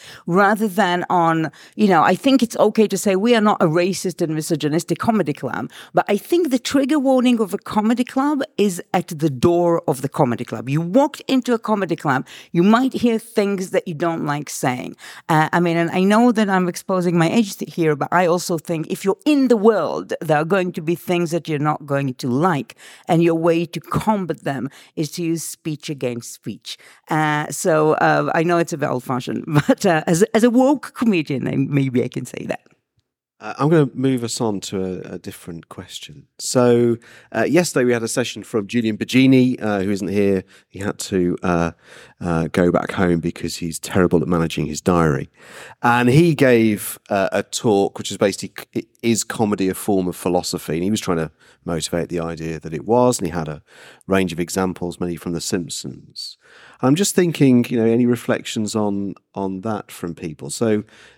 rather than on, you know, I think it's okay to say we are not a racist and misogynistic comedy club, but I think the trigger warning of a comedy club is at the door of the comedy club. You walked into a comedy club, you might hear things that you don't like saying. Uh, I mean, and I know that I'm exposing my age here, but I also think if you're in the world, there are going to be things that you're not going to like, and your way to combat them is to use speech against speech. Uh, so uh, I know it's a bit old-fashioned, but uh, as, as a woke comedian, I, maybe I can say that. Uh, I'm going to move us on to a, a different question. So uh, yesterday we had a session from Julian Bagini, uh, who isn't here. He had to uh, uh, go back home because he's terrible at managing his diary. And he gave uh, a talk, which is basically, is comedy a form of philosophy? And he was trying to motivate the idea that it was. And he had a range of examples, many from The Simpsons. I'm just thinking, you know, any reflections on on that from people? So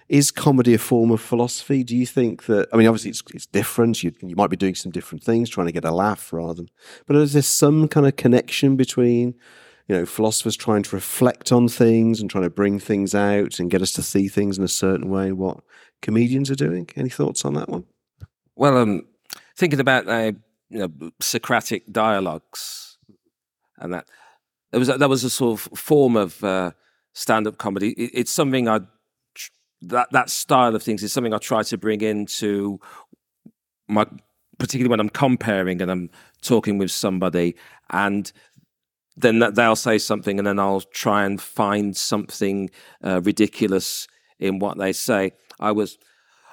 is comedy a form of philosophy? Do you think that, I mean, obviously it's, it's different. You, you might be doing some different things, trying to get a laugh rather than, but is there some kind of connection between, you know, philosophers trying to reflect on things and trying to bring things out and get us to see things in a certain way, what comedians are doing? Any thoughts on that one? Well, um, thinking about, uh, you know, Socratic dialogues and that, It was a, that was a sort of form of uh, stand-up comedy. It, it's something I tr- that that style of things is something I try to bring into my, particularly when I'm comparing and I'm talking with somebody, and then that they'll say something, and then I'll try and find something uh, ridiculous in what they say. I was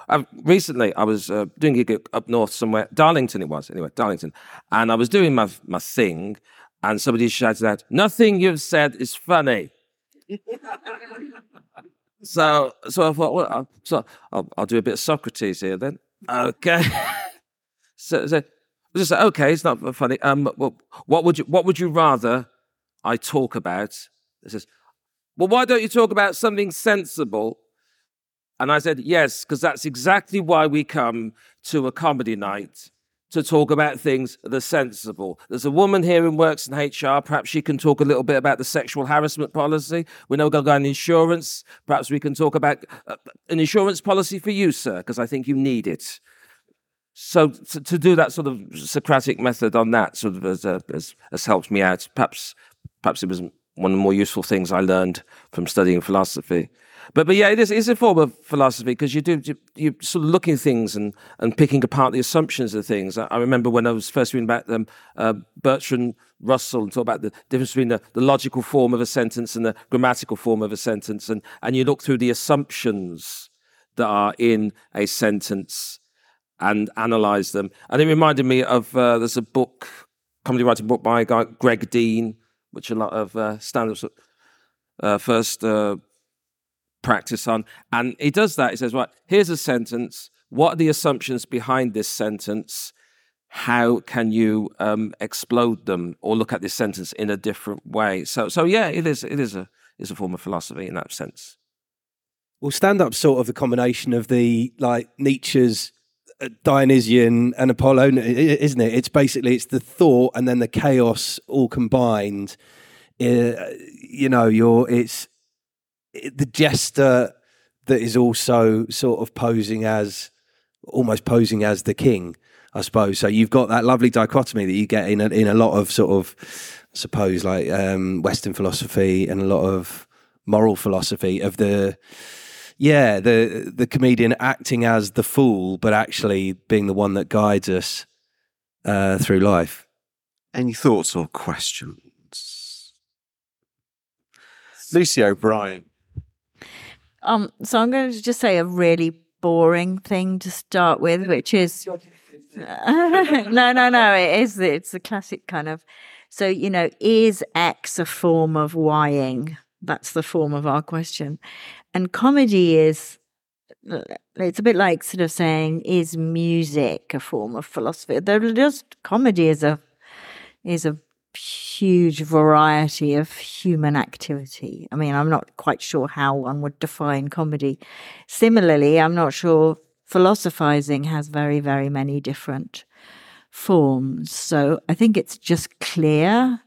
I've, recently I was uh, doing a gig up north somewhere, Darlington it was anyway, Darlington, and I was doing my my thing, and somebody shouted out, "Nothing you've said is funny." so so I thought, well, I'll, so I'll, I'll do a bit of Socrates here then. Okay, so, so I was just like, okay, it's not funny. Um, well, what would you what would you rather I talk about? It says, well, why don't you talk about something sensible? And I said, yes, because that's exactly why we come to a comedy night, to talk about things that are sensible. There's a woman here who works in H R. Perhaps she can talk a little bit about the sexual harassment policy. We know we're going to insurance. Perhaps we can talk about an insurance policy for you, sir, because I think you need it. So to, to do that sort of Socratic method on that sort of has, uh, has, has helped me out. Perhaps, perhaps it was one of the more useful things I learned from studying philosophy. But but yeah, it is it's a form of philosophy, because you do you, you're sort of looking at things and, and picking apart the assumptions of things. I, I remember when I was first reading about um, uh, Bertrand Russell and talk about the difference between the, the logical form of a sentence and the grammatical form of a sentence, and, and you look through the assumptions that are in a sentence and analyse them. And it reminded me of uh, there's a book, comedy writing book by a guy Greg Dean, which a lot of uh, stand-ups uh, first. Uh, practice on, and he does that. He says, right, here's a sentence, what are the assumptions behind this sentence, how can you um, explode them or look at this sentence in a different way? So so yeah, it is it is a is a form of philosophy in that sense. Well, stand-up's sort of the combination of the, like, Nietzsche's Dionysian and Apollo, isn't it? It's basically, it's the thought and then the chaos all combined. Uh, you know, you're, it's the jester that is also sort of posing as, almost posing as the king, I suppose. So you've got that lovely dichotomy that you get in a, in a lot of sort of, I suppose, like um, Western philosophy and a lot of moral philosophy of the, yeah, the the comedian acting as the fool, but actually being the one that guides us uh, through life. Any thoughts or questions? Lucy O'Brien. Um, so I'm going to just say a really boring thing to start with, which is no, no, no. It is. It's the classic kind of. So, you know, is X a form of Ying? That's the form of our question. And comedy is. It's a bit like sort of saying, is music a form of philosophy? They're just comedy is a is a. huge variety of human activity. I mean, I'm not quite sure how one would define comedy. Similarly, I'm not sure philosophizing has very, very many different forms. So I think it's just clear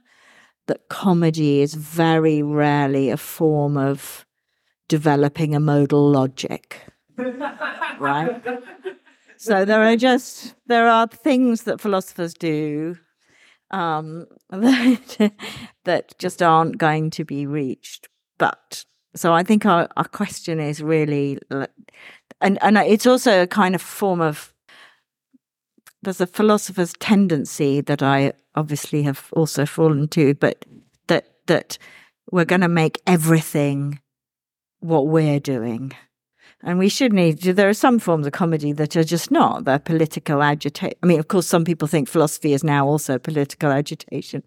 that comedy is very rarely a form of developing a modal logic. Right? So there are just, there are things that philosophers do Um, that, that just aren't going to be reached. But so I think our, our question is really, and and it's also a kind of form of, there's a philosopher's tendency that I obviously have also fallen to, but that that we're going to make everything what we're doing. And we should need, there are some forms of comedy that are just not, they're political agitation. I mean, of course, some people think philosophy is now also political agitation.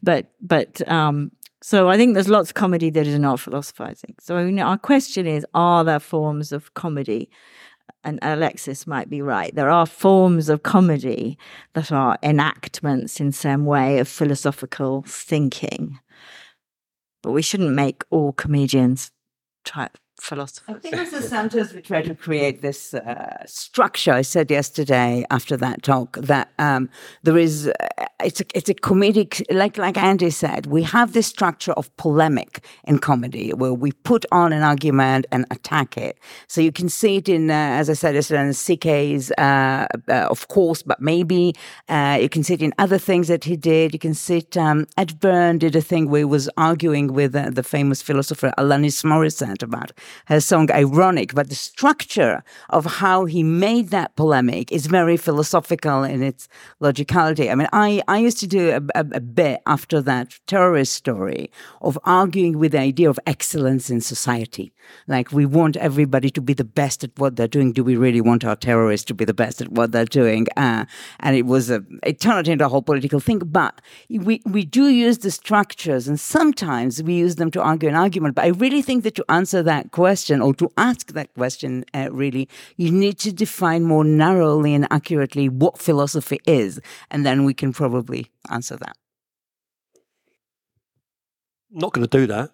But, but um, so I think there's lots of comedy that is not philosophizing. So you know, our question is, are there forms of comedy? And Alexis might be right. There are forms of comedy that are enactments in some way of philosophical thinking. But we shouldn't make all comedians try philosophy. I think this is sometimes we try to create this uh, structure. I said yesterday after that talk that um, there is, uh, it's, a, it's a comedic, like like Andy said, we have this structure of polemic in comedy where we put on an argument and attack it. So you can see it in, uh, as I said yesterday, in C K's, uh, uh, of course, but maybe. Uh, you can see it in other things that he did. You can see it, um, Ed Byrne did a thing where he was arguing with uh, the famous philosopher Alanis Morissette about her song ironic, but the structure of how he made that polemic is very philosophical in its logicality. I mean, I, I used to do a, a, a bit after that terrorist story of arguing with the idea of excellence in society. Like, we want everybody to be the best at what they're doing. Do we really want our terrorists to be the best at what they're doing? Uh, and it was a, it turned into a whole political thing. But we, we do use the structures, and sometimes we use them to argue an argument. But I really think that to answer that question, or to ask that question, uh, really, you need to define more narrowly and accurately what philosophy is, and then we can probably answer that. Not going to do that.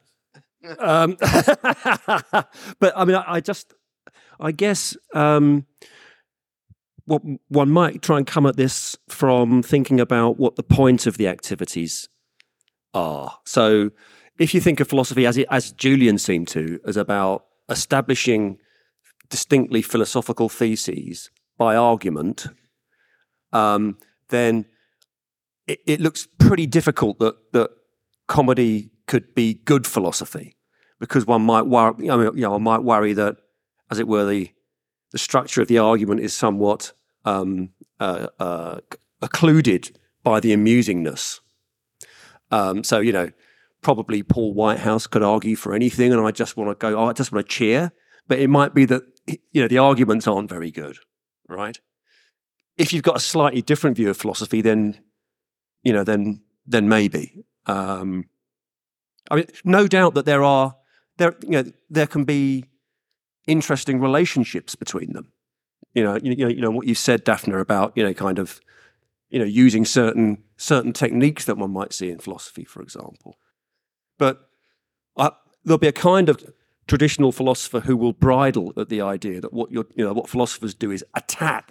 Um, but I mean, I, I just, I guess, um, what one might try and come at this from thinking about what the point of the activities are. So, if you think of philosophy as it, as Julian seemed to, as about establishing distinctly philosophical theses by argument, um, then it, it looks pretty difficult that that comedy could be good philosophy, because one might worry, I mean, you know, I might worry that, as it were, the the structure of the argument is somewhat um, uh, uh, occluded by the amusingness. Um, so, you know, probably Paul Whitehouse could argue for anything, and I just want to go, oh, I just want to cheer. But it might be that, you know, the arguments aren't very good, right? If you've got a slightly different view of philosophy, then, you know, then then maybe. Um, I mean, no doubt that there are, there you know, there can be interesting relationships between them. You know, you, you know, you know what you said, Daphna, about, you know, kind of, you know, using certain certain techniques that one might see in philosophy, for example. But I, there'll be a kind of traditional philosopher who will bridle at the idea that what you're, you know, what philosophers do is attack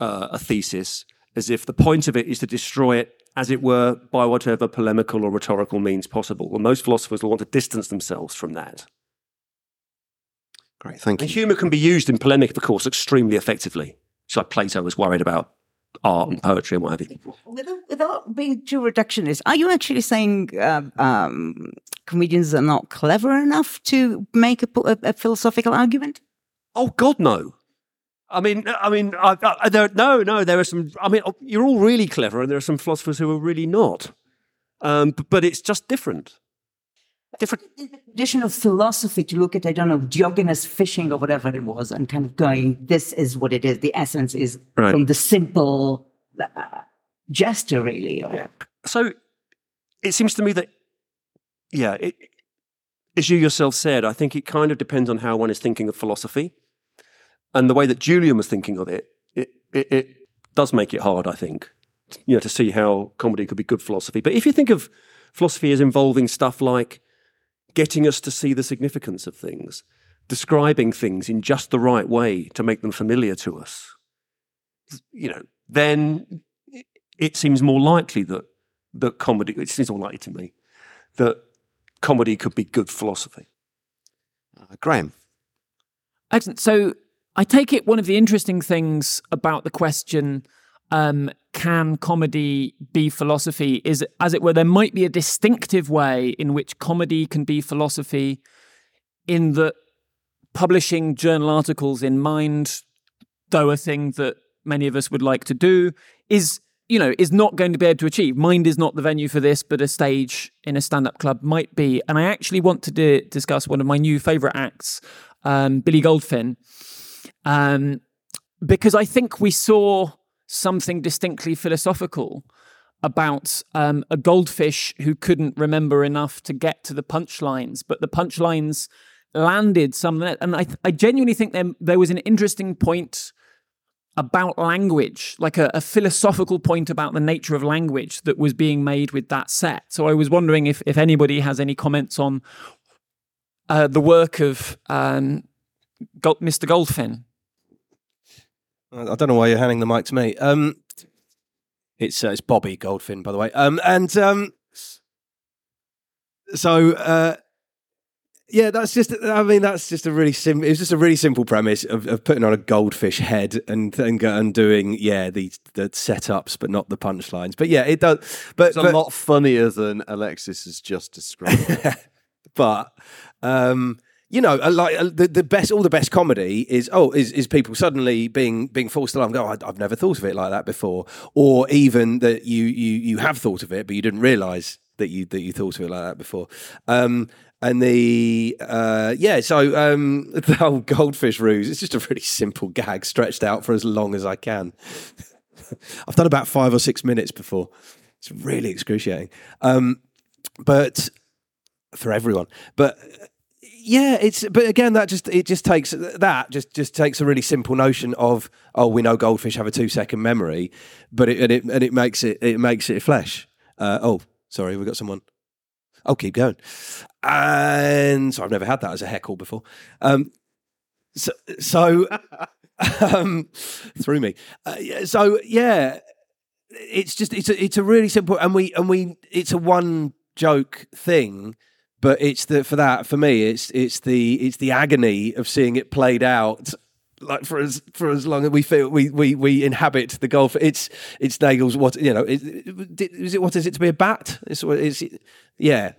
uh, a thesis, as if the point of it is to destroy it, as it were, by whatever polemical or rhetorical means possible. And most philosophers will want to distance themselves from that. Great, thank you. And humour can be used in polemic, of course, extremely effectively. It's like Plato was worried about art and poetry and whatever. Without, without being too reductionist, are you actually saying uh, um, comedians are not clever enough to make a, a, a philosophical argument? Oh, God, no. I mean, I mean, I, I, there, no, no, there are some, I mean, you're all really clever, and there are some philosophers who are really not. Um, but, but it's just different. Different tradition of philosophy to look at, I don't know, Diogenes fishing or whatever it was, and kind of going, this is what it is. The essence is right. From the simple uh, gesture, really. Or... Yeah. So it seems to me that, yeah, it, as you yourself said, I think it kind of depends on how one is thinking of philosophy. And the way that Julian was thinking of it, it, it, it does make it hard, I think, you know, to see how comedy could be good philosophy. But if you think of philosophy as involving stuff like getting us to see the significance of things, describing things in just the right way to make them familiar to us, you know, then it seems more likely that, that comedy, it seems more likely to me, that comedy could be good philosophy. Uh, Graeme. Excellent. So I take it one of the interesting things about the question, um, can comedy be philosophy, is, as it were, there might be a distinctive way in which comedy can be philosophy, in that publishing journal articles in mind, though a thing that many of us would like to do, is, you know, is not going to be able to achieve. Mind is not the venue for this, but a stage in a stand-up club might be. And I actually want to di- discuss one of my new favourite acts, um, Billy Goldfin, um, because I think we saw something distinctly philosophical about um, a goldfish who couldn't remember enough to get to the punchlines, but the punchlines landed somewhere. And I, I genuinely think there, there was an interesting point about language, like a, a philosophical point about the nature of language that was being made with that set. So I was wondering if, if anybody has any comments on uh, the work of um, Gold, Mister Goldfin. I don't know why you're handing the mic to me. Um, it's uh, it's Bobby Goldfin, by the way. Um, and um, so uh, yeah, that's just. I mean, that's just a really simple. It's just a really simple premise of, of putting on a goldfish head and and, and doing yeah the the setups, but not the punchlines. But yeah, it does. But it's but, a lot funnier than Alexis has just described. But um, you know, like the, the best, all the best comedy is oh, is is people suddenly being being forced to laugh and go, oh, I've never thought of it like that before, or even that you you you have thought of it but you didn't realise that you that you thought of it like that before. Um, and the uh, yeah, so um, the whole goldfish ruse. It's just a really simple gag stretched out for as long as I can. I've done about five or six minutes before. It's really excruciating, um, but for everyone, but. Yeah, it's but again that just it just takes that just just takes a really simple notion of oh we know goldfish have a two second memory, but it and it and it makes it it makes it flesh. Uh, oh, sorry, we got someone. Oh, keep going. And so I've never had that as a heckle before. Um, so so um, through me. Uh, so yeah, it's just it's a, it's a really simple and we and we it's a one joke thing. But it's the for that for me it's it's the it's the agony of seeing it played out like for as for as long as we feel we we, we inhabit the golf. It's it's Nagel's what you know is, is it what is it to be a bat? It's is it, yeah.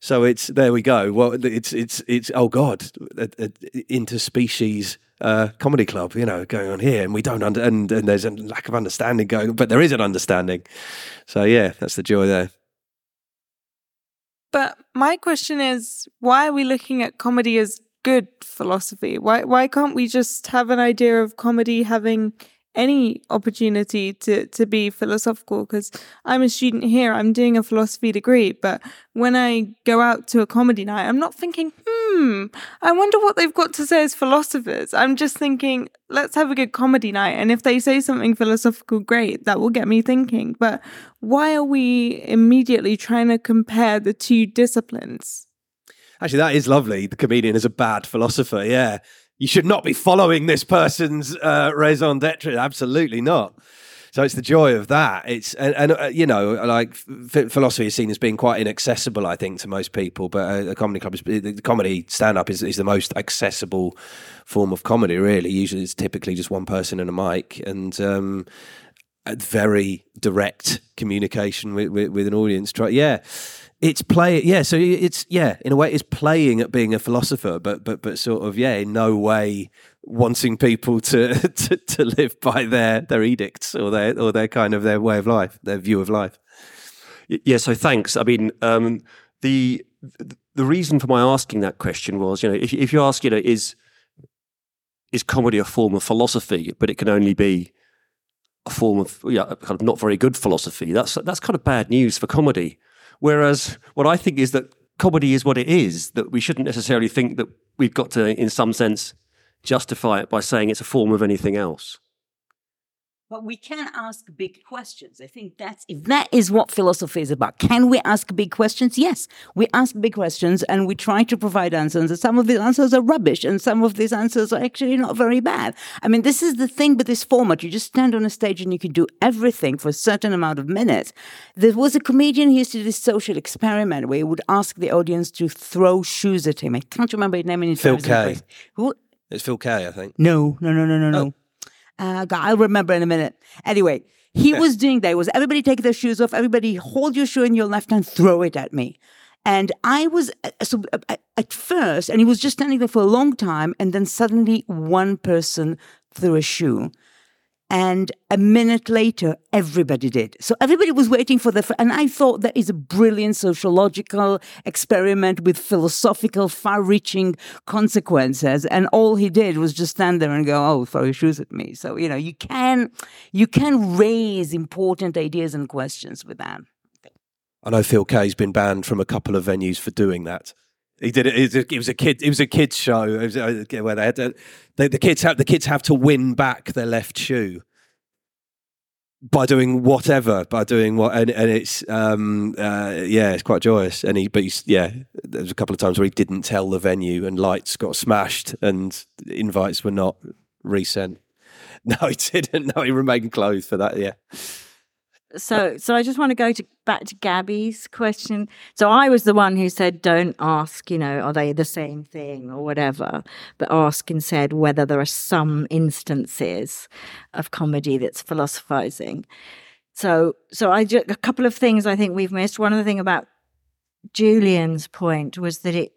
So it's there we go. Well, it's it's it's oh god, a, a interspecies uh, comedy club you know going on here, and we don't under and, and there's a lack of understanding going, but there is an understanding. So yeah, that's the joy there. But my question is, why are we looking at comedy as good philosophy? Why why can't we just have an idea of comedy having any opportunity to, to be philosophical? Because I'm a student here, I'm doing a philosophy degree, but when I go out to a comedy night, I'm not thinking, hmm, I wonder what they've got to say as philosophers. I'm just thinking, let's have a good comedy night. And if they say something philosophical, great, that will get me thinking. But why are we immediately trying to compare the two disciplines? Actually, that is lovely. The comedian is a bad philosopher. Yeah. You should not be following this person's uh, raison d'etre. Absolutely not. So it's the joy of that. It's and, and uh, you know, like f- philosophy is seen as being quite inaccessible, I think, to most people. But uh, the comedy club, is, the comedy stand-up is, is the most accessible form of comedy. Really, usually it's typically just one person and a mic, and um, a very direct communication with, with, with an audience. Try, yeah. It's play, yeah. So it's yeah, in a way, it's playing at being a philosopher, but but but sort of yeah, in no way wanting people to to, to live by their, their edicts or their or their kind of their way of life, their view of life. Yeah. So thanks. I mean, um, the the reason for my asking that question was, you know, if if you ask, you know, is is comedy a form of philosophy, but it can only be a form of yeah, kind of not very good philosophy. That's that's kind of bad news for comedy. Whereas what I think is that comedy is what it is, that we shouldn't necessarily think that we've got to, in some sense, justify it by saying it's a form of anything else. But we can ask big questions. I think that's, if that is what philosophy is about, can we ask big questions? Yes, we ask big questions and we try to provide answers. And some of these answers are rubbish and some of these answers are actually not very bad. I mean, this is the thing with this format. You just stand on a stage and you can do everything for a certain amount of minutes. There was a comedian who used to do this social experiment where he would ask the audience to throw shoes at him. I can't remember his name. In Phil Kay. Who? It's Phil Kay, I think. No, no, no, no, no, no. Oh. Uh, God, I'll remember in a minute. Anyway, he yeah. was doing that. It was everybody take their shoes off, everybody hold your shoe in your left hand, throw it at me. And I was, uh, so uh, at first, and he was just standing there for a long time, and then suddenly one person threw a shoe. And a minute later, everybody did. So everybody was waiting for the... Fr- and I thought that is a brilliant sociological experiment with philosophical, far-reaching consequences. And all he did was just stand there and go, oh, throw your shoes at me. So, you know, you can, you can raise important ideas and questions with that. I know Phil Kay's been banned from a couple of venues for doing that. He did it. It was a kid. It was a kids show where they had to, they, the kids have the kids have to win back their left shoe by doing whatever, by doing what, and, and it's um, uh, yeah, it's quite joyous. And he, but he's, yeah, there was a couple of times where he didn't tell the venue, and lights got smashed, and invites were not resent. No, he didn't. No, he remained closed for that. Yeah. So so I just want to go to, back to Gabby's question. So I was the one who said, don't ask, you know, are they the same thing or whatever, but ask and said whether there are some instances of comedy that's philosophizing. So so I just, a couple of things I think we've missed. One of the things about Julian's point was that it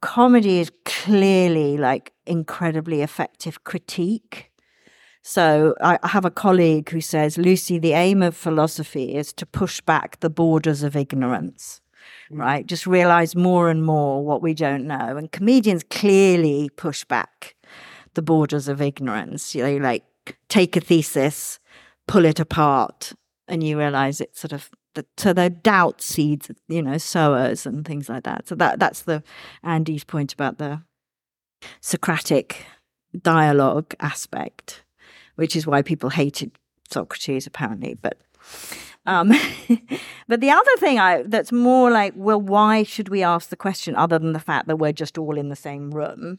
comedy is clearly like incredibly effective critique. So I have a colleague who says, Lucy, the aim of philosophy is to push back the borders of ignorance, right? Just realize more and more what we don't know. And comedians clearly push back the borders of ignorance. You know, like take a thesis, pull it apart, and you realize it's sort of, the, so they're doubt seeds, you know, sowers and things like that. So that that's the Andy's point about the Socratic dialogue aspect, which is why people hated Socrates apparently. But um, but the other thing I, that's more like, well, why should we ask the question other than the fact that we're just all in the same room?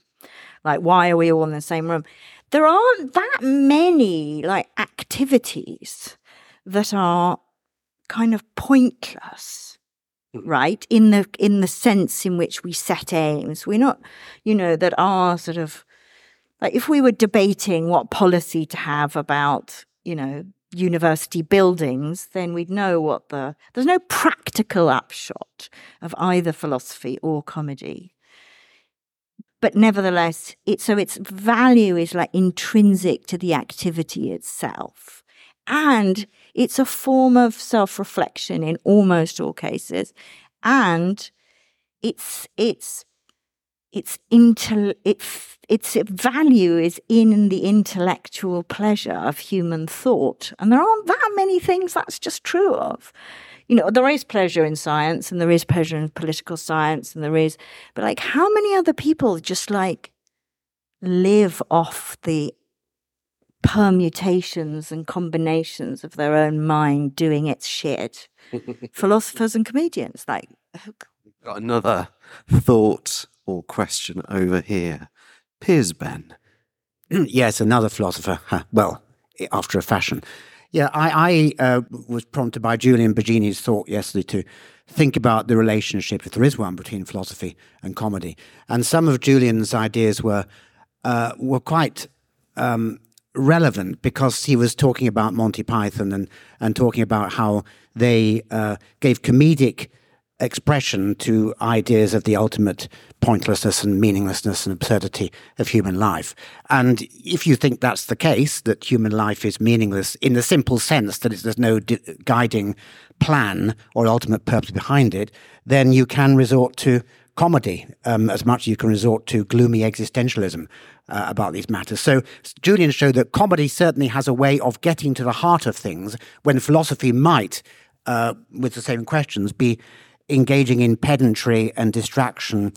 Like, why are we all in the same room? There aren't that many like activities that are kind of pointless, right? In the in the sense in which we set aims, we're not, you know, that are sort of. Like if we were debating what policy to have about, you know, university buildings, then we'd know what the... There's no practical upshot of either philosophy or comedy. But nevertheless, it, so its value is like intrinsic to the activity itself. And it's a form of self-reflection in almost all cases. And it's... it's It's intel. Its its value is in the intellectual pleasure of human thought, and there aren't that many things that's just true of. You know, there is pleasure in science, and there is pleasure in political science, and there is. But like, how many other people just like live off the permutations and combinations of their own mind doing its shit? Philosophers and comedians, like, got another thought. Or question over here. Piers Benn. Yes, another philosopher. Huh. Well, after a fashion. Yeah, I, I uh, was prompted by Julian Bergini's thought yesterday to think about the relationship, if there is one, between philosophy and comedy. And some of Julian's ideas were uh, were quite um, relevant because he was talking about Monty Python and, and talking about how they uh, gave comedic expression to ideas of the ultimate pointlessness and meaninglessness and absurdity of human life. And if you think that's the case, that human life is meaningless in the simple sense that it's, there's no di- guiding plan or ultimate purpose behind it, then you can resort to comedy um, as much as you can resort to gloomy existentialism uh, about these matters. So Julian showed that comedy certainly has a way of getting to the heart of things when philosophy might, uh, with the same questions, be engaging in pedantry and distraction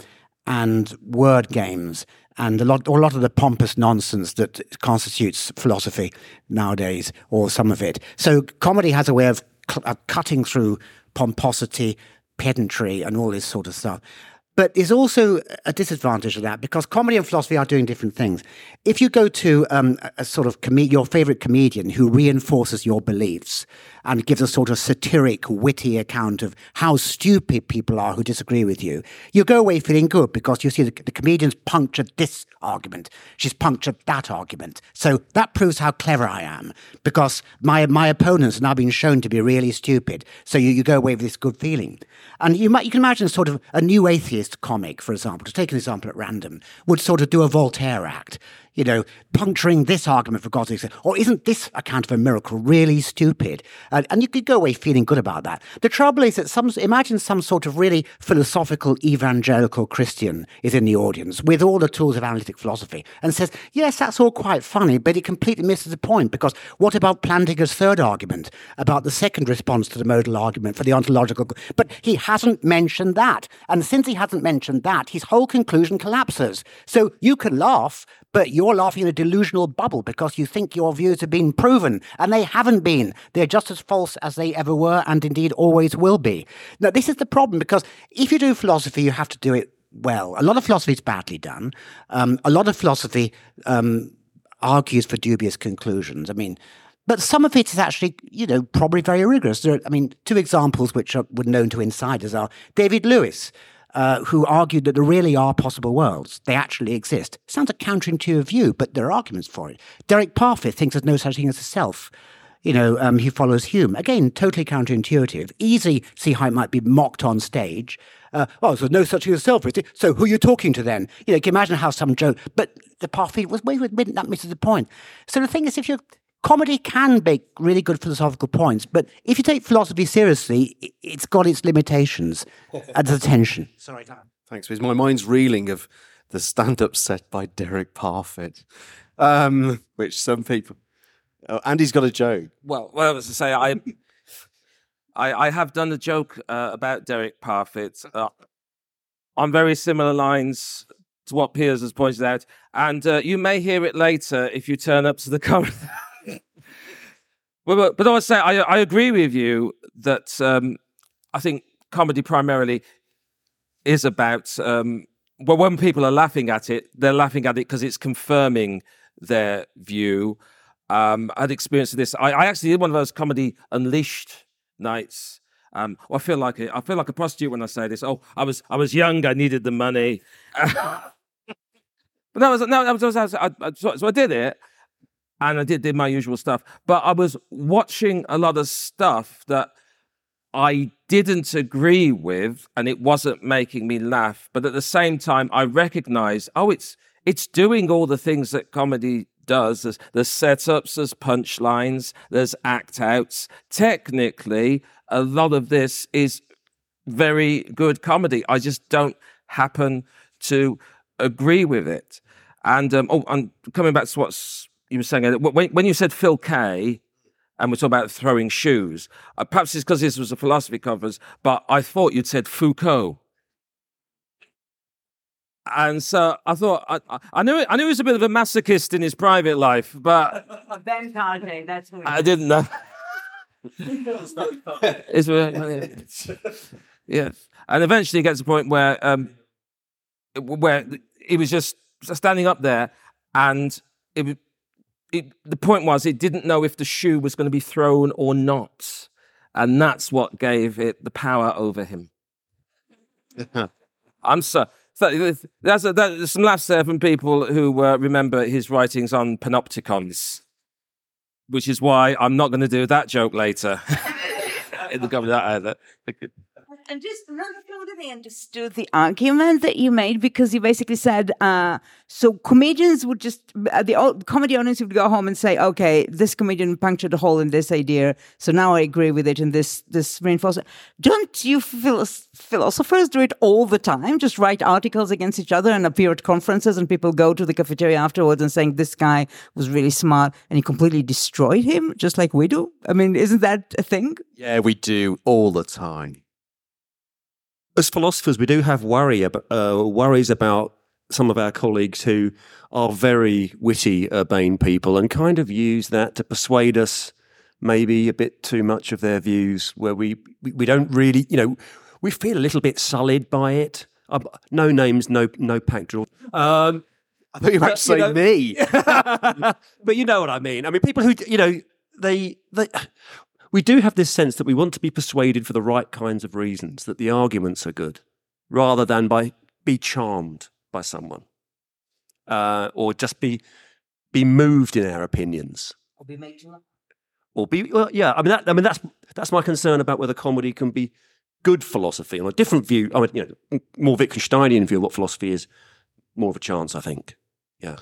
and word games and a lot, a lot of the pompous nonsense that constitutes philosophy nowadays, or some of it. So comedy has a way of, cl- of cutting through pomposity, pedantry, and all this sort of stuff. But there's also a disadvantage of that because comedy and philosophy are doing different things. If you go to um, a, a sort of com- your favorite comedian who reinforces your beliefs and gives a sort of satiric, witty account of how stupid people are who disagree with you, you go away feeling good because you see the, the comedian's punctured this argument. She's punctured that argument. So that proves how clever I am because my my opponents have now been shown to be really stupid. So you, you go away with this good feeling. And you might you can imagine sort of a new atheist comic, for example, to take an example at random, would sort of do a Voltaire act, you know, puncturing this argument for God's sake, or isn't this account of a miracle really stupid? Uh, and you could go away feeling good about that. The trouble is that some, imagine some sort of really philosophical evangelical Christian is in the audience with all the tools of analytic philosophy and says, yes, that's all quite funny, but it completely misses the point because what about Plantinga's third argument about the second response to the modal argument for the ontological? But he hasn't mentioned that. And since he hasn't mentioned that, his whole conclusion collapses. So you can laugh, but you're laughing in a delusional bubble because you think your views have been proven, and they haven't been. They're just as false as they ever were and indeed always will be. Now, this is the problem because if you do philosophy, you have to do it well. A lot of philosophy is badly done. Um, a lot of philosophy um, argues for dubious conclusions. I mean, but some of it is actually, you know, probably very rigorous. There are, I mean, two examples which are were known to insiders are David Lewis, Uh, who argued that there really are possible worlds. They actually exist. Sounds a counterintuitive view, but there are arguments for it. Derek Parfit thinks there's no such thing as a self. You know, um, he follows Hume. Again, totally counterintuitive. Easy to see how it might be mocked on stage. Uh, oh, so no such thing as self-pity. So who are you talking to then? You know, can you imagine how some joke... But the Parfit was way to admit that misses the point. So the thing is, if you're... Comedy can make really good philosophical points, but if you take philosophy seriously, it's got its limitations and the tension. Sorry, Dan. Thanks, because my mind's reeling of the stand-up set by Derek Parfit, um, which some people... Oh, Andy's got a joke. Well, well, as I say, I I, I have done a joke uh, about Derek Parfit uh, on very similar lines to what Piers has pointed out, and uh, you may hear it later if you turn up to the current... Well, but, but I would say I, I agree with you that um, I think comedy primarily is about, um, well, when people are laughing at it, they're laughing at it because it's confirming their view. Um, I had experience of this. I, I actually did one of those Comedy Unleashed nights. Um, well, I feel like a, I feel like a prostitute when I say this. Oh, I was I was young. I needed the money. But that was no, that was, that was I, I, so, so I did it. And I did, did my usual stuff. But I was watching a lot of stuff that I didn't agree with, and it wasn't making me laugh. But at the same time, I recognized, oh, it's it's doing all the things that comedy does. There's, there's setups, there's punchlines, there's act-outs. Technically, a lot of this is very good comedy. I just don't happen to agree with it. And, um, oh, and coming back to what's... You were saying, when, when you said Phil Kay, and we're talking about throwing shoes, uh, perhaps it's because this was a philosophy conference, but I thought you'd said Foucault. And so I thought, I, I knew it, I knew he was a bit of a masochist in his private life, but... Ben Conte, that's who I didn't know. Yes. And eventually it gets to a point where, um, where he was just standing up there, and it was... It, the point was, it didn't know if the shoe was going to be thrown or not. And that's what gave it the power over him. I'm sorry. So, that's a, that, there's some laughs there from people who uh, remember his writings on panopticons, which is why I'm not going to do that joke later. In the government, that either. And just not totally understood the argument that you made, because you basically said, uh, so comedians would just, uh, the old, comedy audience would go home and say, okay, this comedian punctured a hole in this idea, so now I agree with it, and this this reinforces it. Don't you philo- philosophers do it all the time? Just write articles against each other and appear at conferences, and people go to the cafeteria afterwards and saying, this guy was really smart, and he completely destroyed him, just like we do? I mean, isn't that a thing? Yeah, we do all the time. As philosophers, we do have worry about, uh, worries about some of our colleagues who are very witty, urbane people and kind of use that to persuade us maybe a bit too much of their views, where we, we don't really, you know, we feel a little bit sullied by it. Uh, no names, no no pack draw. Um, I thought you were about to say you know, me. But you know what I mean. I mean, people who, you know, they... they We do have this sense that we want to be persuaded for the right kinds of reasons, that the arguments are good, rather than by be charmed by someone, uh, or just be be moved in our opinions, or be made to laugh, or be well, yeah. I mean, that, I mean that's that's my concern about whether comedy can be good philosophy on a different view. I mean, you know, more Wittgensteinian view of what philosophy is, more of a chance, I think. Yeah.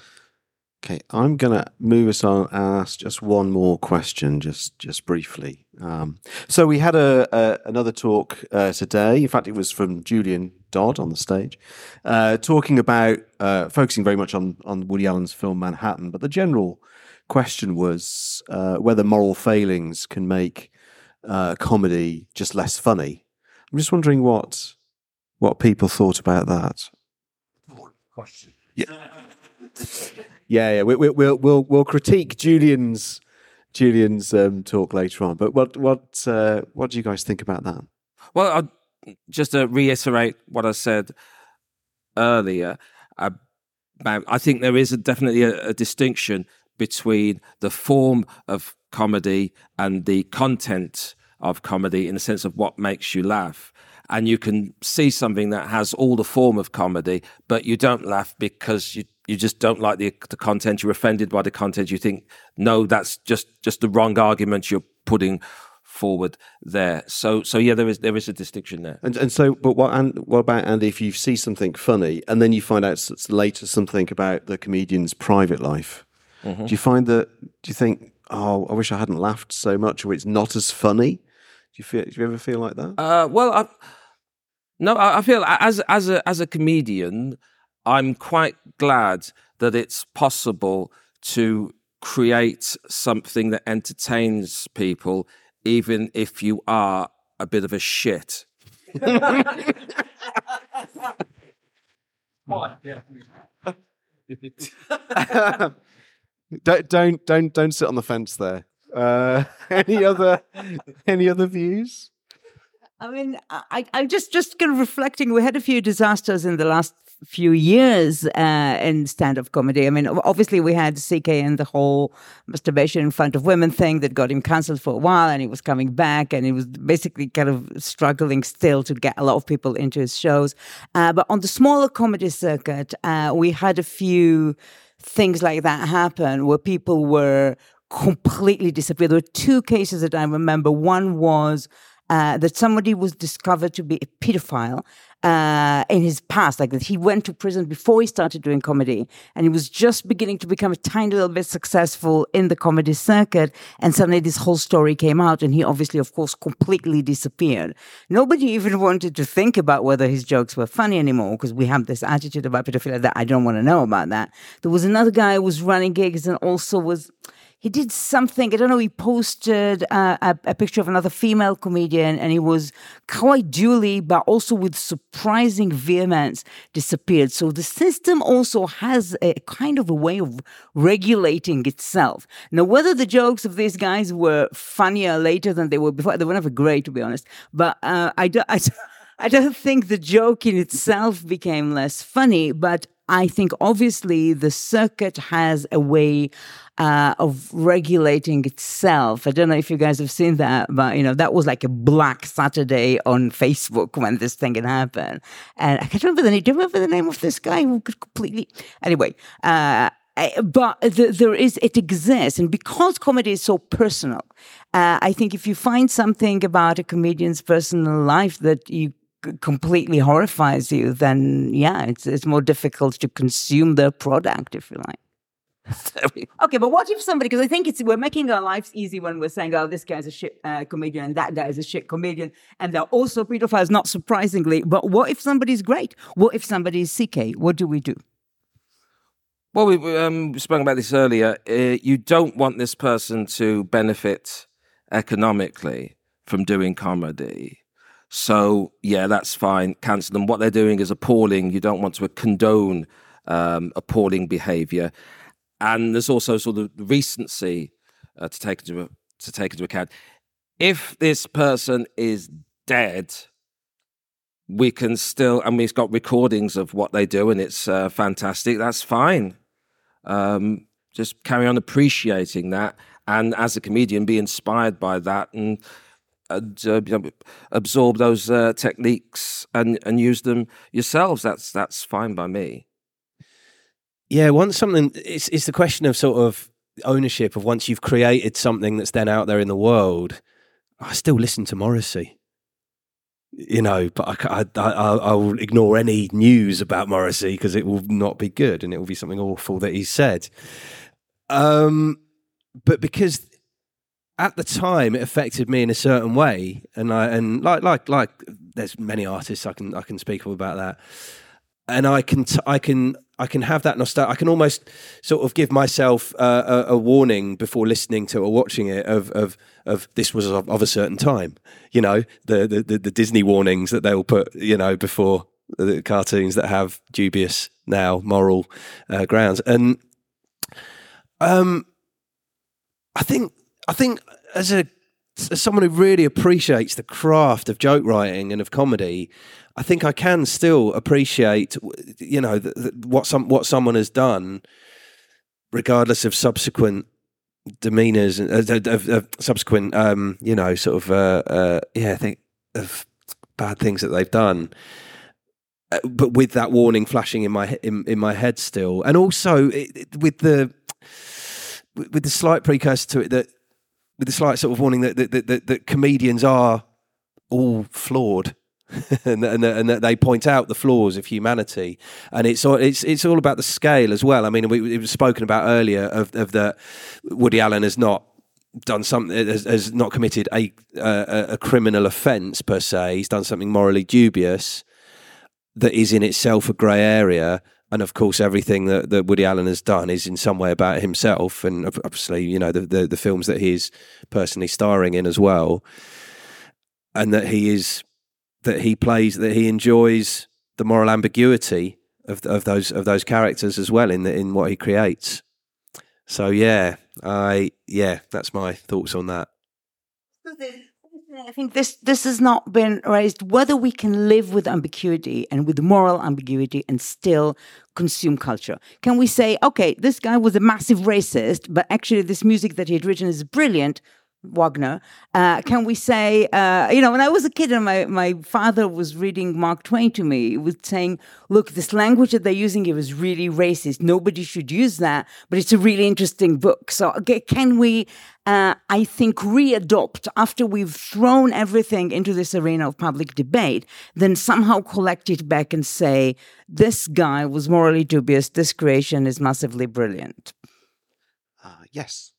Okay, I'm going to move us on and ask just one more question, just just briefly. Um, so we had a, a another talk uh, today. In fact, it was from Julian Dodd on the stage, uh, talking about, uh, focusing very much on, on Woody Allen's film Manhattan. But the general question was uh, whether moral failings can make uh, comedy just less funny. I'm just wondering what what people thought about that. Question. Yeah. Yeah, yeah, we, we, we'll we'll we'll critique Julian's Julian's um, talk later on. But what what uh, what do you guys think about that? Well, I'll just to reiterate what I said earlier about, I think there is a, definitely a, a distinction between the form of comedy and the content of comedy, in the sense of what makes you laugh. And you can see something that has all the form of comedy, but you don't laugh because you. You just don't like the, the content. You're offended by the content. You think, no, that's just, just the wrong argument you're putting forward there. So, so yeah, there is there is a distinction there. And and so, but what and what about Andy? If you see something funny and then you find out later something about the comedian's private life, mm-hmm. do you find that? Do you think, oh, I wish I hadn't laughed so much, or it's not as funny? Do you feel? Do you ever feel like that? Uh, well, I, no, I, I feel as as a as a comedian, I'm quite glad that it's possible to create something that entertains people, even if you are a bit of a shit. don't, don't don't don't sit on the fence there. Uh, any other any other views? I mean, I, I'm just just kind of reflecting. We had a few disasters in the last few years uh, in stand-up comedy. I mean, obviously we had C K and the whole masturbation in front of women thing that got him cancelled for a while, and he was coming back, and he was basically kind of struggling still to get a lot of people into his shows. Uh, but on the smaller comedy circuit, uh, we had a few things like that happen where people were completely disappeared. There were two cases that I remember. One was uh, that somebody was discovered to be a pedophile Uh, in his past, like that he went to prison before he started doing comedy, and he was just beginning to become a tiny little bit successful in the comedy circuit, and suddenly this whole story came out, and he obviously, of course, completely disappeared. Nobody even wanted to think about whether his jokes were funny anymore, because we have this attitude about pedophilia that I don't want to know about that. There was another guy who was running gigs and also was... He did something, I don't know, he posted uh, a, a picture of another female comedian, and he was quite duly, but also with surprising vehemence, disappeared. So the system also has a kind of a way of regulating itself. Now, whether the jokes of these guys were funnier later than they were before, they were never great, to be honest. But uh, I, don't, I, I don't think the joke in itself became less funny, but I think obviously the circuit has a way uh, of regulating itself. I don't know if you guys have seen that, but you know that was like a Black Saturday on Facebook when this thing had happened. And I can't remember the name. Do you remember the name of this guy who could completely? Anyway. Uh, But there is, it exists. And because comedy is so personal, uh, I think if you find something about a comedian's personal life that you completely horrifies you, then yeah, it's it's more difficult to consume their product, if you like. Okay, but what if somebody, because I think it's we're making our lives easy when we're saying, oh, this guy's a shit uh, comedian and that guy is a shit comedian and they're also pedophiles, not surprisingly. But what if somebody's great? What if somebody's C K? What do we do? Well, we um, spoke about this earlier. Uh, you don't want this person to benefit economically from doing comedy. So, yeah, that's fine. Cancel them. What they're doing is appalling. You don't want to condone um, appalling behaviour. And there's also sort of recency uh, to take into to take into account. If this person is dead, we can still, and we've got recordings of what they do, and it's uh, fantastic. That's fine. Um, just carry on appreciating that, and as a comedian, be inspired by that, and And, uh, you know, absorb those uh, techniques and, and use them yourselves. That's that's fine by me. Yeah, once something, it's it's the question of sort of ownership of once you've created something that's then out there in the world. I still listen to Morrissey, you know, but I I, I, I will ignore any news about Morrissey because it will not be good and it will be something awful that he said. Um, but because. At the time, it affected me in a certain way, and I and like like like. There's many artists I can I can speak about that, and I can t- I can I can have that nostalgia. I can almost sort of give myself uh, a, a warning before listening to or watching it of of of this was of, of a certain time, you know, the, the the the Disney warnings that they will put, you know, before the cartoons that have dubious now moral uh, grounds, and um, I think. I think as a as someone who really appreciates the craft of joke writing and of comedy, I think I can still appreciate, you know, the, the, what some what someone has done, regardless of subsequent demeanors and uh, of, of subsequent, um, you know, sort of, uh, uh, yeah, I think of bad things that they've done, uh, but with that warning flashing in my in, in my head still, and also it, it, with the with the slight precursor to it that. with the slight sort of warning that that that, that, that comedians are all flawed. and, and, and they point out the flaws of humanity, and it's all, it's it's all about the scale as well. I mean, we, it was spoken about earlier of, of that Woody Allen has not done something, has, has not committed a uh, a criminal offence per se. He's done something morally dubious that is in itself a grey area. And of course, everything that, that Woody Allen has done is in some way about himself, and obviously, you know, the the, the films that he's personally starring in as well, and that he is. That he plays, that he enjoys the moral ambiguity of of those of those characters as well in the, in what he creates. So yeah, I yeah, that's my thoughts on that. I think this this has not been raised. Whether we can live with ambiguity and with moral ambiguity and still consume culture, can we say, okay, this guy was a massive racist, but actually this music that he had written is brilliant. Wagner, uh, can we say, uh, you know, when I was a kid and my, my father was reading Mark Twain to me, he was saying, look, this language that they're using, it was really racist. Nobody should use that, but it's a really interesting book. So okay, can we, uh, I think, readopt after we've thrown everything into this arena of public debate, then somehow collect it back and say, this guy was morally dubious, this creation is massively brilliant. Uh, yes.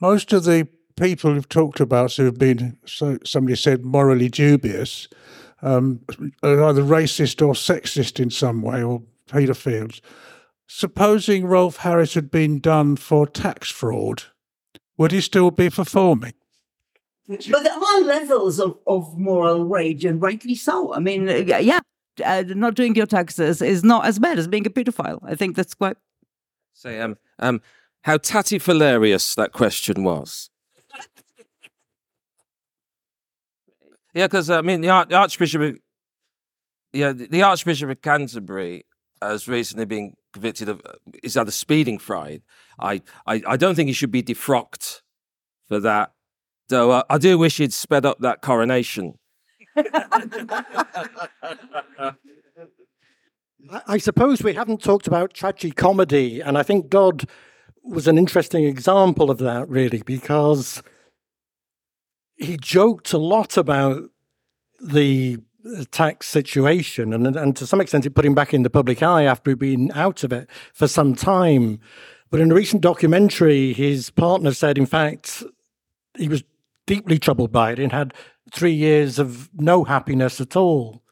Most of the people who've talked about who have been, so somebody said, morally dubious, um, are either racist or sexist in some way, or paedophiles. Supposing Rolf Harris had been done for tax fraud, would he still be performing? But there are levels of, of moral rage, and rightly so. I mean, yeah, uh, not doing your taxes is not as bad as being a paedophile. I think that's quite... Say, so, um, um, how tatifalarious that question was. Yeah, because I mean the, Arch- the Archbishop, of, yeah, the, the Archbishop of Canterbury has recently been convicted of is that a speeding fine. I, I, I don't think he should be defrocked for that. Though I, I do wish he'd sped up that coronation. I, I suppose we haven't talked about tragicomedy, and I think Dodd was an interesting example of that, really, because he joked a lot about the tax situation, and and to some extent it put him back in the public eye after he'd been out of it for some time. But in a recent documentary, his partner said, in fact, he was deeply troubled by it and had three years of no happiness at all.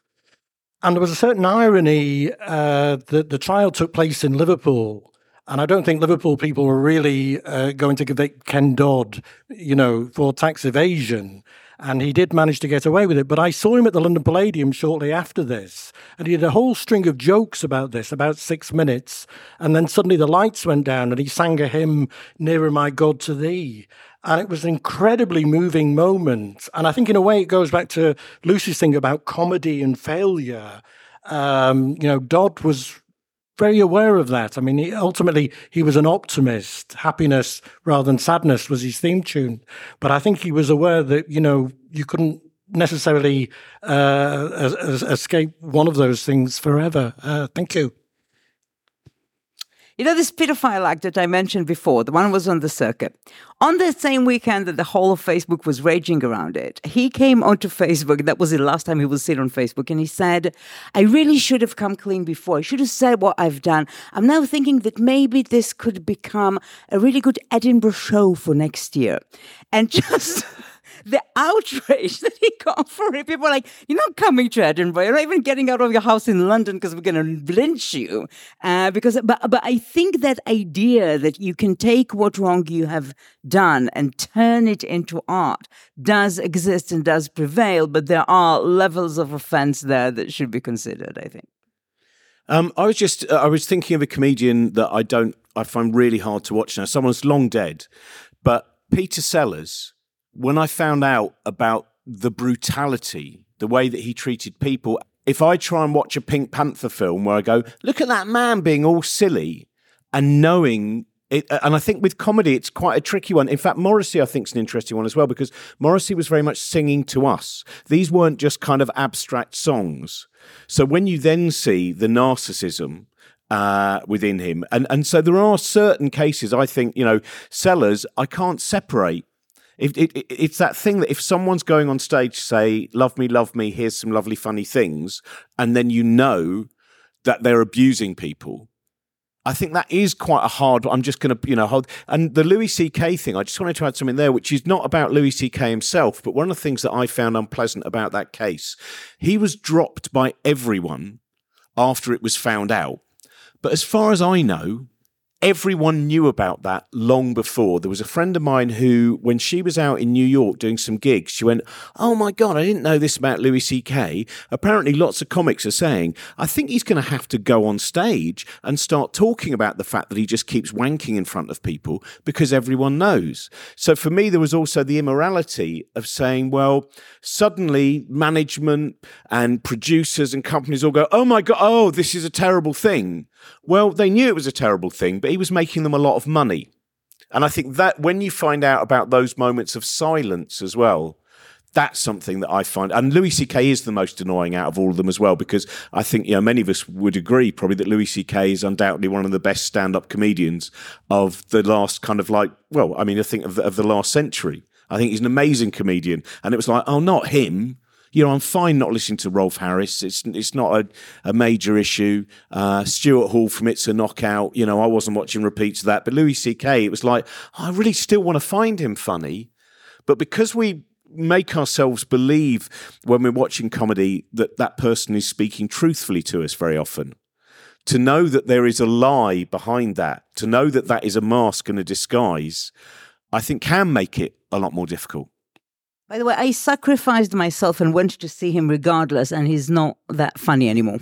And there was a certain irony uh, that the trial took place in Liverpool. And I don't think Liverpool people were really uh, going to convict Ken Dodd, you know, for tax evasion. And he did manage to get away with it. But I saw him at the London Palladium shortly after this. And he had a whole string of jokes about this, about six minutes. And then suddenly the lights went down and he sang a hymn, Nearer My God to Thee. And it was an incredibly moving moment. And I think in a way it goes back to Lucy's thing about comedy and failure. Um, you know, Dodd was... very aware of that. I mean, he, ultimately, he was an optimist. Happiness rather than sadness was his theme tune. But I think he was aware that, you know, you couldn't necessarily uh, as, as escape one of those things forever. Uh, thank you. You know, this pedophile act that I mentioned before, the one was on the circuit. On the same weekend that the whole of Facebook was raging around it, he came onto Facebook. That was the last time he was seen on Facebook. And he said, I really should have come clean before. I should have said what I've done. I'm now thinking that maybe this could become a really good Edinburgh show for next year. And just... the outrage that he got for it. People are like, you're not coming to Edinburgh. You're not even getting out of your house in London because we're going to lynch you. Uh, because, but, but I think that idea that you can take what wrong you have done and turn it into art does exist and does prevail, but there are levels of offence there that should be considered, I think. Um, I was just, uh, I was thinking of a comedian that I don't, I find really hard to watch now. Someone's long dead, but Peter Sellers. When I found out about the brutality, the way that he treated people, if I try and watch a Pink Panther film where I go, look at that man being all silly and knowing it, and I think with comedy, it's quite a tricky one. In fact, Morrissey, I think, is an interesting one as well, because Morrissey was very much singing to us. These weren't just kind of abstract songs. So when you then see the narcissism uh, within him, and, and so there are certain cases, I think, you know, Sellers, I can't separate It, it, it, it's that thing that if someone's going on stage to say, love me, love me, here's some lovely, funny things, and then you know that they're abusing people, I think that is quite a hard, I'm just going to, you know, hold. And the Louis C K thing, I just wanted to add something there, which is not about Louis C K himself, but one of the things that I found unpleasant about that case, he was dropped by everyone after it was found out. But as far as I know, everyone knew about that long before. There was a friend of mine who, when she was out in New York doing some gigs, she went, oh my God, I didn't know this about Louis C K. Apparently lots of comics are saying, I think he's going to have to go on stage and start talking about the fact that he just keeps wanking in front of people because everyone knows. So for me, there was also the immorality of saying, well, suddenly management and producers and companies all go, oh my God, oh, this is a terrible thing. Well, they knew it was a terrible thing, but he was making them a lot of money. And I think that when you find out about those moments of silence as well, that's something that I find. And Louis C K is the most annoying out of all of them as well, because I think, you know, many of us would agree probably that Louis C K is undoubtedly one of the best stand-up comedians of the last kind of like, well, I mean, I think of the, of the last century. I think he's an amazing comedian. And it was like, oh, not him. You know, I'm fine not listening to Rolf Harris. It's it's not a, a major issue. Uh, Stuart Hall from It's a Knockout. You know, I wasn't watching repeats of that. But Louis C K, it was like, oh, I really still want to find him funny. But because we make ourselves believe when we're watching comedy that that person is speaking truthfully to us very often, to know that there is a lie behind that, to know that that is a mask and a disguise, I think can make it a lot more difficult. By the way, I sacrificed myself and went to see him regardless, and he's not that funny anymore.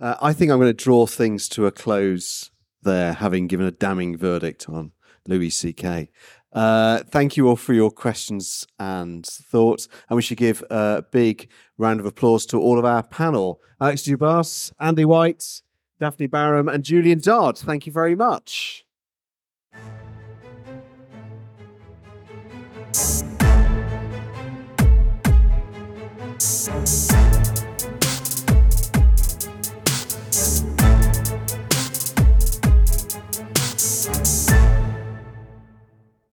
Uh, I think I'm going to draw things to a close there, having given a damning verdict on Louis C K. Uh, thank you all for your questions and thoughts, and we should give a big round of applause to all of our panel. Alex Dubus, Andy White, Daphna Baram and Julian Dodd. Thank you very much. We'll be right back.